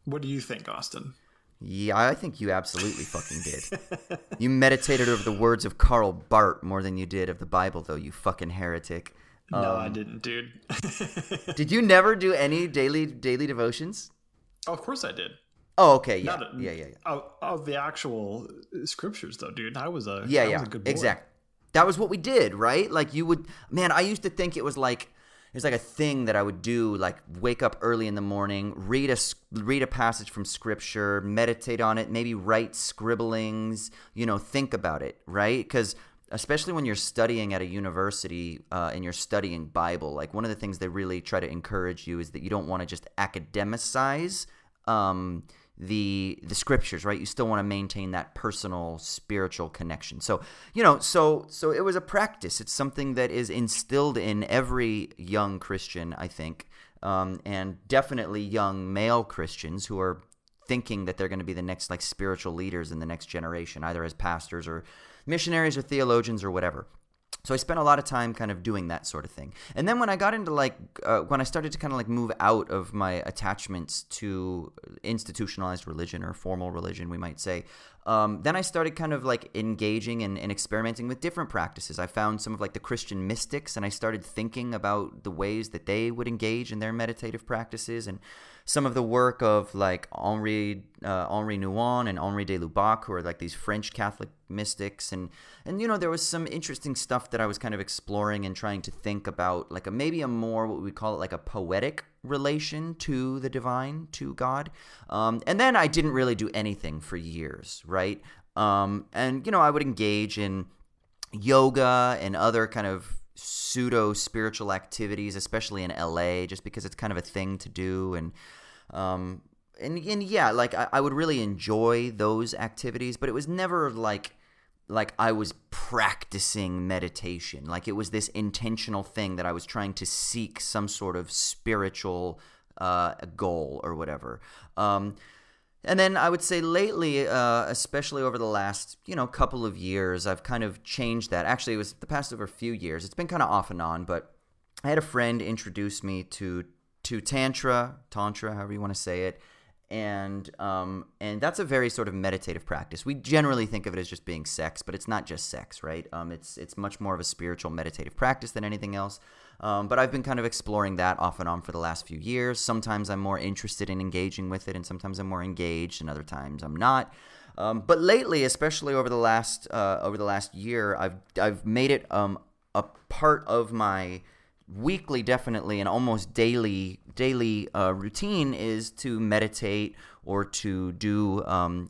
What do you think, Austin? Yeah, I think you absolutely fucking did. You meditated over the words of Karl Barth more than you did of the Bible, though, you fucking heretic. No, I didn't, dude. Did you never do any daily devotions? Oh, of course I did. Oh, okay, yeah. Yeah. Of the actual scriptures, though, dude. I was a good boy. Exactly. That was what we did, right? Like you would, man, I used to think it was like a thing that I would do, like wake up early in the morning, read a passage from scripture, meditate on it, maybe write scribblings, think about it, right? Because especially when you're studying at a university and you're studying Bible, like one of the things they really try to encourage you is that you don't want to just academicize the scriptures, right? You still want to maintain that personal spiritual connection. So, so it was a practice. It's something that is instilled in every young Christian, I think, and definitely young male Christians who are thinking that they're going to be the next like spiritual leaders in the next generation, either as pastors or missionaries or theologians or whatever. So I spent a lot of time kind of doing that sort of thing. And then when I got into when I started to kind of like move out of my attachments to institutionalized religion or formal religion, we might say, then I started kind of like engaging and experimenting with different practices. I found some of like the Christian mystics and I started thinking about the ways that they would engage in their meditative practices and some of the work of like Henri Nouwen and Henri de Lubac, who are like these French Catholic mystics, and there was some interesting stuff that I was kind of exploring and trying to think about, like maybe a more what we call it like a poetic relation to the divine, to God. And then I didn't really do anything for years, right? And I would engage in yoga and other kind of pseudo-spiritual activities, especially in LA, just because it's kind of a thing to do, and I would really enjoy those activities, but it was never like I was practicing meditation. Like it was this intentional thing that I was trying to seek some sort of spiritual goal or whatever. And then I would say lately, especially over the last, couple of years, I've kind of changed that. Actually, it was the past over a few years. It's been kind of off and on, but I had a friend introduce me to Tantra, however you want to say it. And that's a very sort of meditative practice. We generally think of it as just being sex, but it's not just sex, right? It's much more of a spiritual meditative practice than anything else. But I've been kind of exploring that off and on for the last few years. Sometimes I'm more interested in engaging with it, and sometimes I'm more engaged, and other times I'm not. But lately, especially over the last year, I've made it a part of my weekly, definitely, and almost daily routine is to meditate or to do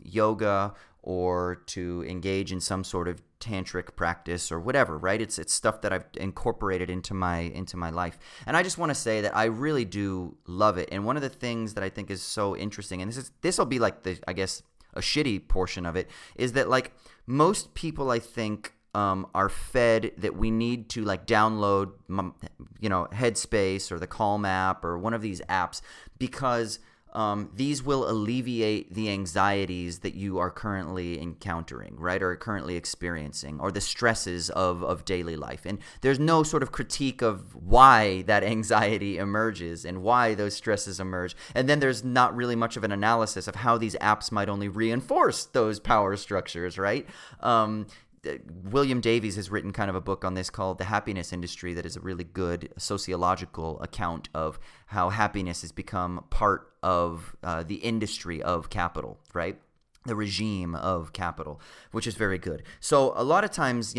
yoga or to engage in some sort of tantric practice or whatever, right? It's stuff that I've incorporated into my life. And I just want to say that I really do love it. And one of the things that I think is so interesting, and this will be like the, I guess, a shitty portion of it, is that like most people, I think, are fed that we need to like download, Headspace or the Calm app or one of these apps because these will alleviate the anxieties that you are currently encountering, right, or currently experiencing, or the stresses of daily life. And there's no sort of critique of why that anxiety emerges and why those stresses emerge. And then there's not really much of an analysis of how these apps might only reinforce those power structures, right? William Davies has written kind of a book on this called The Happiness Industry that is a really good sociological account of how happiness has become part of the industry of capital, right? The regime of capital, which is very good. So a lot of times,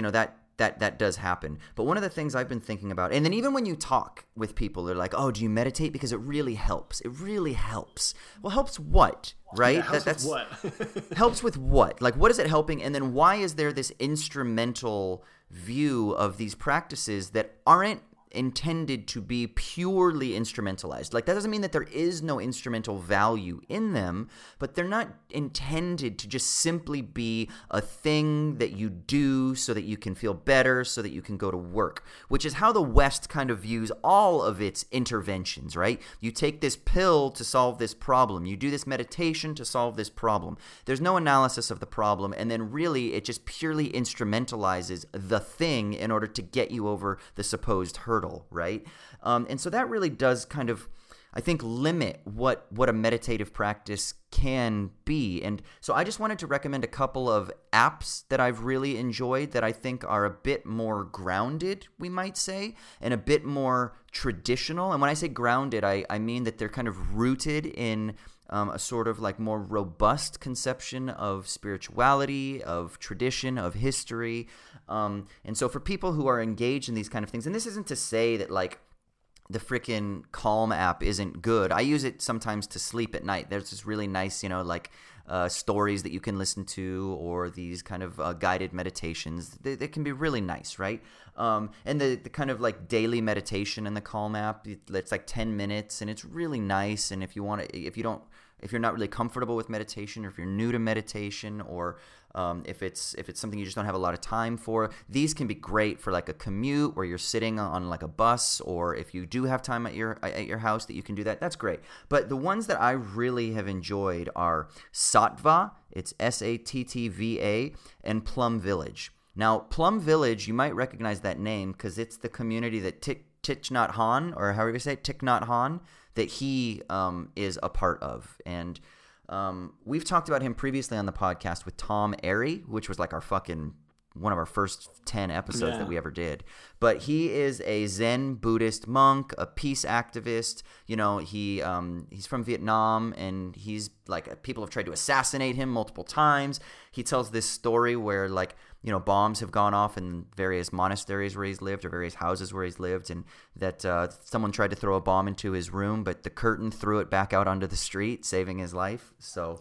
that does happen. But one of the things I've been thinking about, and then even when you talk with people, they're like, oh, do you meditate? Because it really helps. It really helps. Well, helps what? Right? Yeah, helps with what? Helps with what? Like, what is it helping? And then why is there this instrumental view of these practices that aren't intended to be purely instrumentalized. Like, that doesn't mean that there is no instrumental value in them, but they're not intended to just simply be a thing that you do so that you can feel better, so that you can go to work, which is how the West kind of views all of its interventions, right? You take this pill to solve this problem. You do this meditation to solve this problem. There's no analysis of the problem, and then really it just purely instrumentalizes the thing in order to get you over the supposed hurdle, right? And so that really does kind of, I think, limit what a meditative practice can be. And so I just wanted to recommend a couple of apps that I've really enjoyed that I think are a bit more grounded, we might say, and a bit more traditional. And when I say grounded, I mean that they're kind of rooted in a sort of like more robust conception of spirituality, of tradition, of history. And so for people who are engaged in these kind of things, and this isn't to say that like the freaking Calm app isn't good. I use it sometimes to sleep at night. There's this really nice, you know, like stories that you can listen to, or these kind of guided meditations. They can be really nice, right? And the kind of like daily meditation in the Calm app, it's like 10 minutes, and it's really nice. And if you want to, if you're not really comfortable with meditation, or if you're new to meditation, or if it's something you just don't have a lot of time for, these can be great for like a commute where you're sitting on like a bus, or if you do have time at your house that you can do that. That's great. But the ones that I really have enjoyed are Sattva, it's S-A-T-T-V-A, and Plum Village. Now, Plum Village, you might recognize that name because it's the community that Thich Nhat Hanh, or however you say it, Thich Nhat Hanh, that he is a part of. And we've talked about him previously on the podcast with Tom Airy, which was like one of our first 10 episodes that we ever did. But he is a Zen Buddhist monk, a peace activist. You know, he's from Vietnam, and he's like, people have tried to assassinate him multiple times. He tells this story where like, you know, bombs have gone off in various monasteries where he's lived, or various houses where he's lived, and that someone tried to throw a bomb into his room, but the curtain threw it back out onto the street, saving his life. So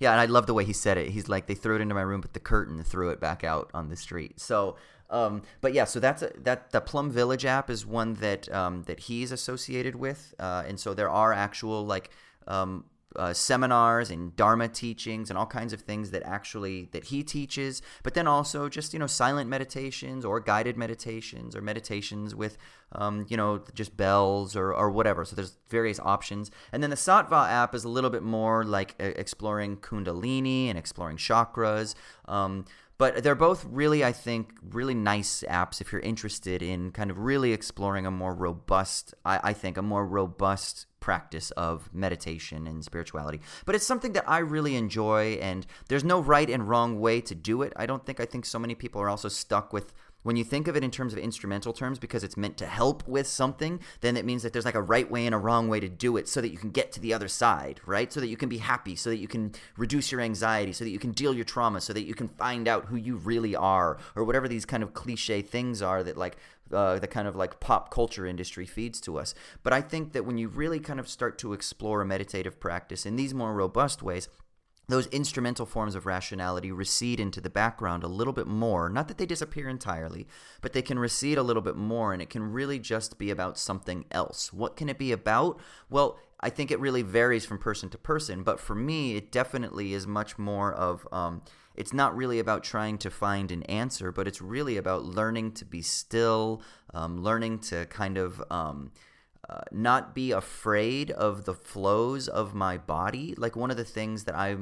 yeah, and I love the way he said it. He's like, they threw it into my room, but the curtain threw it back out on the street. So but yeah, so the Plum Village app is one that that he's associated with, and so there are actual like seminars and Dharma teachings and all kinds of things that he teaches, but then also just, you know, silent meditations or guided meditations or meditations with, you know, just bells or whatever. So there's various options. And then the Sattva app is a little bit more like exploring Kundalini and exploring chakras. But they're both really, I think, really nice apps if you're interested in kind of really exploring a more robust, I think, practice of meditation and spirituality. But it's something that I really enjoy, and there's no right and wrong way to do it. I think so many people are also stuck with, when you think of it in terms of instrumental terms, because it's meant to help with something, then it means that there's like a right way and a wrong way to do it so that you can get to the other side, right? So that you can be happy, so that you can reduce your anxiety, so that you can deal your trauma, so that you can find out who you really are, or whatever these kind of cliche things are that like the kind of like pop culture industry feeds to us. But I think that when you really kind of start to explore a meditative practice in these more robust ways, those instrumental forms of rationality recede into the background a little bit more. Not that they disappear entirely, but they can recede a little bit more, and it can really just be about something else. What can it be about? Well, I think it really varies from person to person, but for me, it definitely is much more of it's not really about trying to find an answer, but it's really about learning to be still, learning to kind of not be afraid of the flows of my body. Like, one of the things that I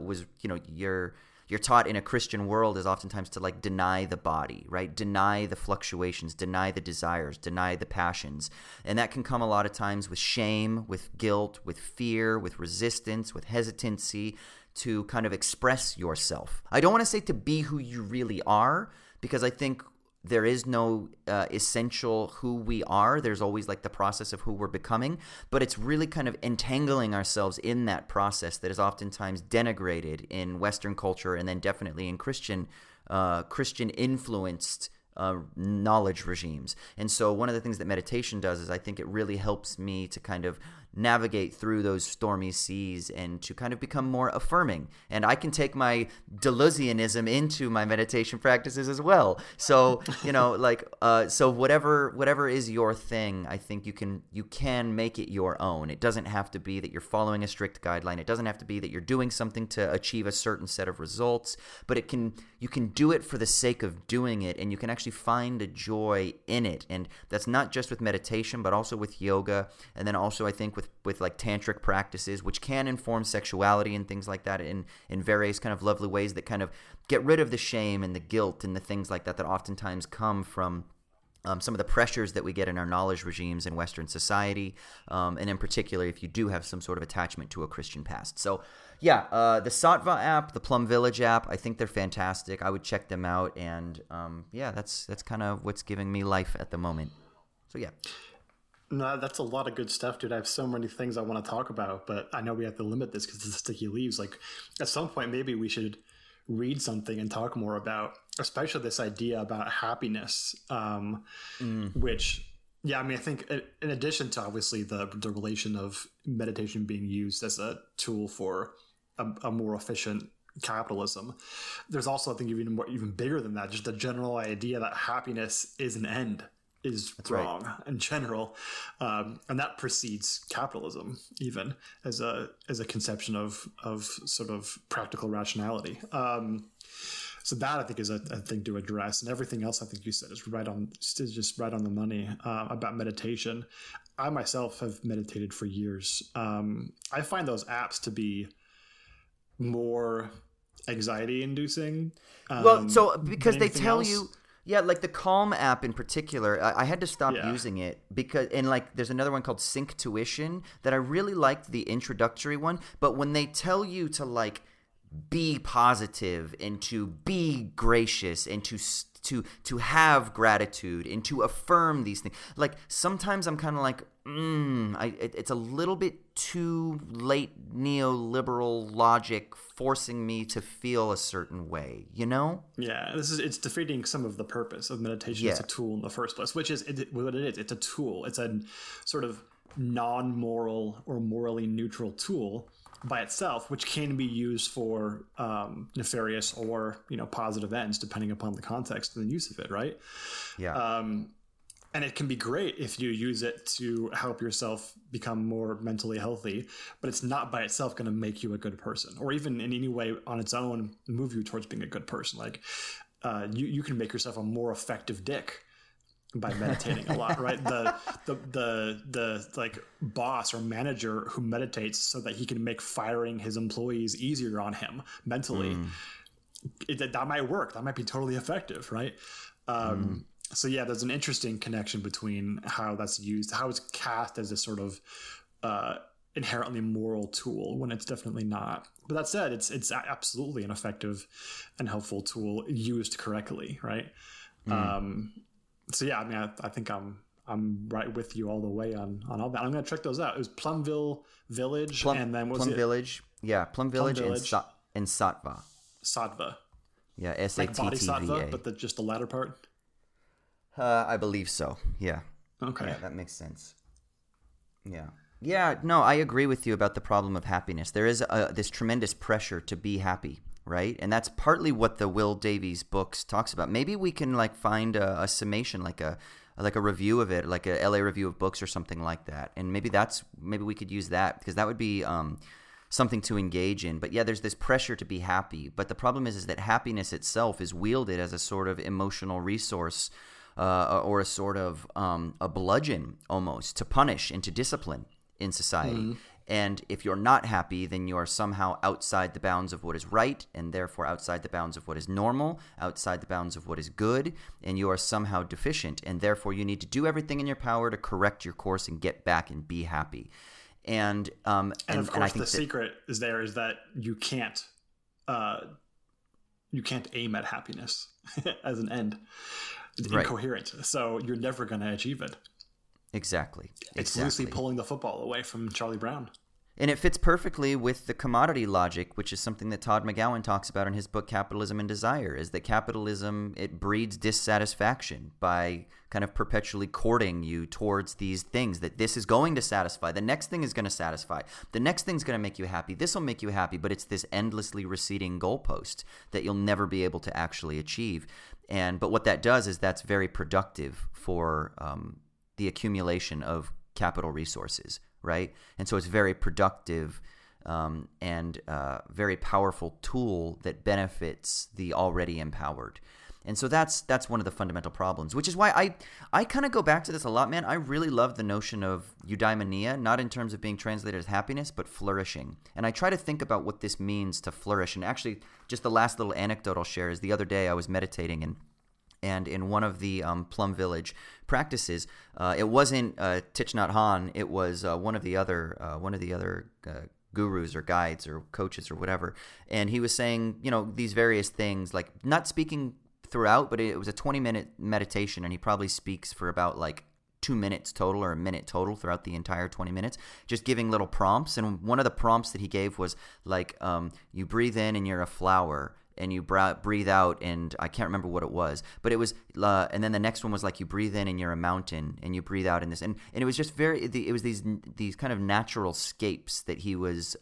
was, you know, you're taught in a Christian world is oftentimes to like deny the body, right? Deny the fluctuations, deny the desires, deny the passions. And that can come a lot of times with shame, with guilt, with fear, with resistance, with hesitancy to kind of express yourself. I don't want to say to be who you really are, because I think there is no essential who we are. There's always like the process of who we're becoming, but it's really kind of entangling ourselves in that process that is oftentimes denigrated in Western culture, and then definitely in Christian influenced knowledge regimes. And so one of the things that meditation does is I think it really helps me to kind of navigate through those stormy seas and to kind of become more affirming. And I can take my Deleuzianism into my meditation practices as well. So, you know, like, so whatever is your thing, I think you can make it your own. It doesn't have to be that you're following a strict guideline. It doesn't have to be that you're doing something to achieve a certain set of results, but you can do it for the sake of doing it, and you can actually find a joy in it. And that's not just with meditation, but also with yoga. And then also I think with like tantric practices, which can inform sexuality and things like that in various kind of lovely ways that kind of get rid of the shame and the guilt and the things like that oftentimes come from some of the pressures that we get in our knowledge regimes in Western society, and in particular if you do have some sort of attachment to a Christian past. So yeah, the Sattva app, the Plum Village app, I think they're fantastic. I would check them out, and yeah, that's kind of what's giving me life at the moment. So yeah. No, that's a lot of good stuff, dude. I have so many things I want to talk about, but I know we have to limit this because it's sticky leaves. Like, at some point, maybe we should read something and talk more about, especially this idea about happiness, which, yeah, I mean, I think in addition to obviously the relation of meditation being used as a tool for a more efficient capitalism, there's also, I think, even bigger than that, just the general idea that happiness is an end. That's wrong, right, in general, and that precedes capitalism even as a conception of sort of practical rationality. So that I think is a thing to address, and everything else I think you said is just right on the money about meditation. I myself have meditated for years. I find those apps to be more anxiety inducing. Well, so because they tell you. Yeah, like the Calm app in particular, I had to stop using it because – and like there's another one called Sync Tuition that I really liked, the introductory one. But when they tell you to like be positive and to be gracious and to have gratitude and to affirm these things, like sometimes I'm kind of like – it's a little bit too late neoliberal logic forcing me to feel a certain way, you know? Yeah, it's defeating some of the purpose of meditation as a tool in the first place, which is what it is. It's a tool. It's a sort of non-moral or morally neutral tool by itself, which can be used for nefarious or, you know, positive ends, depending upon the context and the use of it, right? Yeah. And it can be great if you use it to help yourself become more mentally healthy, but it's not by itself going to make you a good person, or even in any way on its own move you towards being a good person. Like you can make yourself a more effective dick by meditating a lot, right? The like boss or manager who meditates so that he can make firing his employees easier on him mentally, that might work. That might be totally effective, right? So yeah, there's an interesting connection between how that's used, how it's cast as a sort of inherently moral tool when it's definitely not. But that said, it's absolutely an effective and helpful tool used correctly, right? So yeah, I mean, I think I'm right with you all the way on all that. I'm gonna check those out. It was Plumville Village, and then what was it? Plum Village and Sattva. Sattva. Yeah, S-A-T-T-V-A. Like bodhisattva, but just the latter part. I believe so. Yeah. Okay. Yeah, that makes sense. Yeah. Yeah. No, I agree with you about the problem of happiness. There is this tremendous pressure to be happy, right? And that's partly what the Will Davies books talks about. Maybe we can like find a summation, like a review of it, like a LA Review of Books or something like that. And maybe we could use that, because that would be something to engage in. But yeah, there's this pressure to be happy. But the problem is that happiness itself is wielded as a sort of emotional resource. Or a sort of a bludgeon almost to punish and to discipline in society. And if you're not happy, then you are somehow outside the bounds of what is right, and therefore outside the bounds of what is normal, outside the bounds of what is good, and you are somehow deficient, and therefore you need to do everything in your power to correct your course and get back and be happy. And of course, and I think the secret is that you can't aim at happiness as an end. It's incoherent, right. So you're never going to achieve it. Exactly. It's loosely pulling the football away from Charlie Brown. And it fits perfectly with the commodity logic, which is something that Todd McGowan talks about in his book Capitalism and Desire, is that capitalism, it breeds dissatisfaction by kind of perpetually courting you towards these things that this is going to satisfy. The next thing is going to satisfy. The next thing's going to make you happy. This will make you happy. But it's this endlessly receding goalpost that you'll never be able to actually achieve. But what that does is that's very productive for the accumulation of capital resources, right? And so it's very productive and very powerful tool that benefits the already empowered. And so that's one of the fundamental problems, which is why I kind of go back to this a lot, man. I really love the notion of eudaimonia, not in terms of being translated as happiness, but flourishing. And I try to think about what this means to flourish. And actually, just the last little anecdote I'll share is the other day I was meditating and in one of the Plum Village practices, it wasn't Thich Nhat Hanh. It was one of the other gurus or guides or coaches or whatever. And he was saying, you know, these various things, like not speaking throughout, but it was a 20-minute meditation, and he probably speaks for about like 2 minutes total or a minute total throughout the entire 20 minutes, just giving little prompts. And one of the prompts that he gave was like, you breathe in and you're a flower, and you breathe out, and I can't remember what it was, but it was, and then the next one was like, you breathe in and you're a mountain, and you breathe out in this, and it was just these kind of natural scapes that he was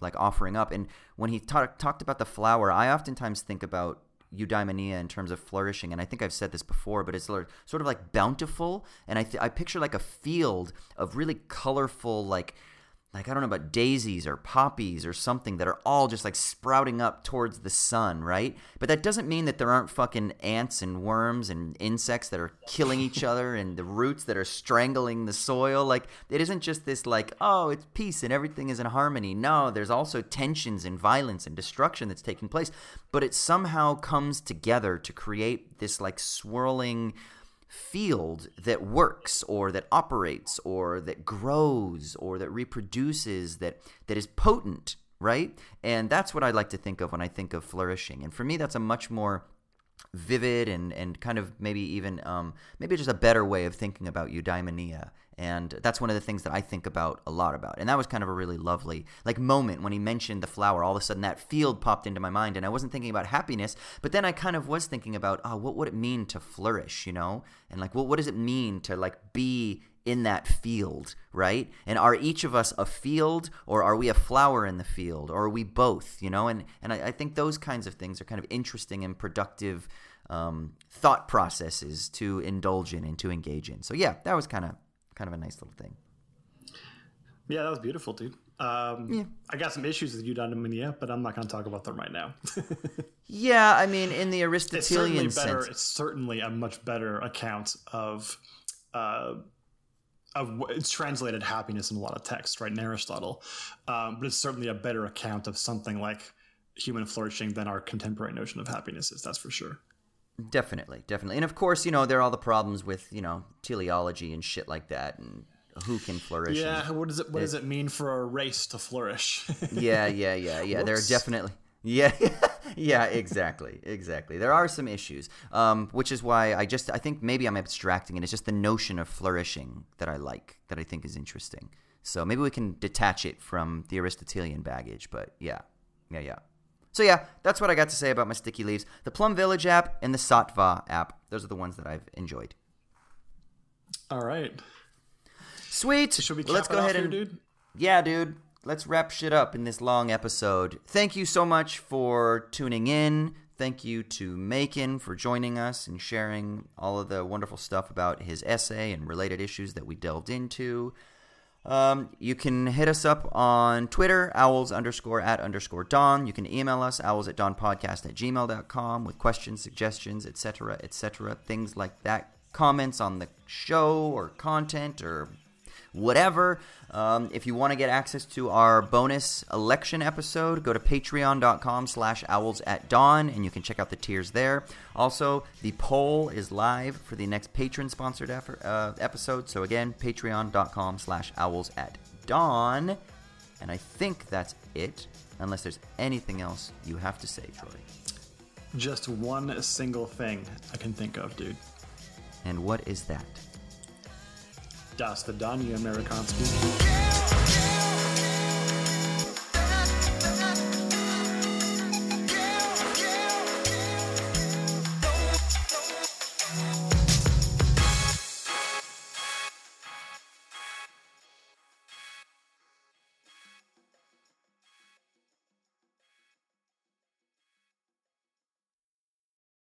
like offering up. And when he talked about the flower, I oftentimes think about eudaimonia in terms of flourishing, and I think I've said this before, but it's sort of like bountiful, and I picture like a field of really colorful, like I don't know about daisies or poppies or something that are all just like sprouting up towards the sun, right? But that doesn't mean that there aren't fucking ants and worms and insects that are killing each other and the roots that are strangling the soil. Like, it isn't just this like, oh, it's peace and everything is in harmony. No, there's also tensions and violence and destruction that's taking place. But it somehow comes together to create this like swirling field that works, or that operates, or that grows, or that reproduces, that is potent, right? And that's what I like to think of when I think of flourishing. And for me, that's a much more vivid and kind of maybe even maybe just a better way of thinking about eudaimonia. And that's one of the things that I think about a lot about. And that was kind of a really lovely like moment when he mentioned the flower. All of a sudden that field popped into my mind, and I wasn't thinking about happiness, but then I kind of was thinking about, oh, what would it mean to flourish, you know? And like, what does it mean to like be in that field, right? And are each of us a field, or are we a flower in the field, or are we both, you know? And I think those kinds of things are kind of interesting and productive thought processes to indulge in and to engage in. So yeah, that was kind of a nice little thing. Yeah, that was beautiful, dude. Yeah. I got some issues with eudaimonia, but I'm not going to talk about them right now. Yeah, I mean, in the Aristotelian sense, it's certainly a much better account of it's translated happiness in a lot of texts, right, in Aristotle. But it's certainly a better account of something like human flourishing than our contemporary notion of happiness is. That's for sure. Definitely. And of course, you know, there are all the problems with, you know, teleology and shit like that, and who can flourish. Yeah, what does it mean for a race to flourish? Yeah. There are definitely exactly. There are some issues, which is why I think maybe I'm abstracting, and it's just the notion of flourishing that I like, that I think is interesting. So maybe we can detach it from the Aristotelian baggage, but yeah. So yeah, that's what I got to say about my sticky leaves. The Plum Village app and the Sattva app. Those are the ones that I've enjoyed. All right. Sweet. Should we let's go ahead and here, dude? Yeah, dude. Let's wrap shit up in this long episode. Thank you so much for tuning in. Thank you to Macon for joining us and sharing all of the wonderful stuff about his essay and related issues that we delved into. You can hit us up on Twitter, @owls_at_dawn. You can email us, owlsatdawnpodcast@gmail.com, with questions, suggestions, etc., things like that. Comments on the show or content or whatever. If you want to get access to our bonus election episode, go to patreon.com/owlsatdawn, and you can check out the tiers there. Also, the poll is live for the next patron-sponsored episode. So again, patreon.com/owlsatdawn. And I think that's it, unless there's anything else you have to say, Troy. Just one single thing I can think of, dude. And what is that? Das Vidania Amerikanski.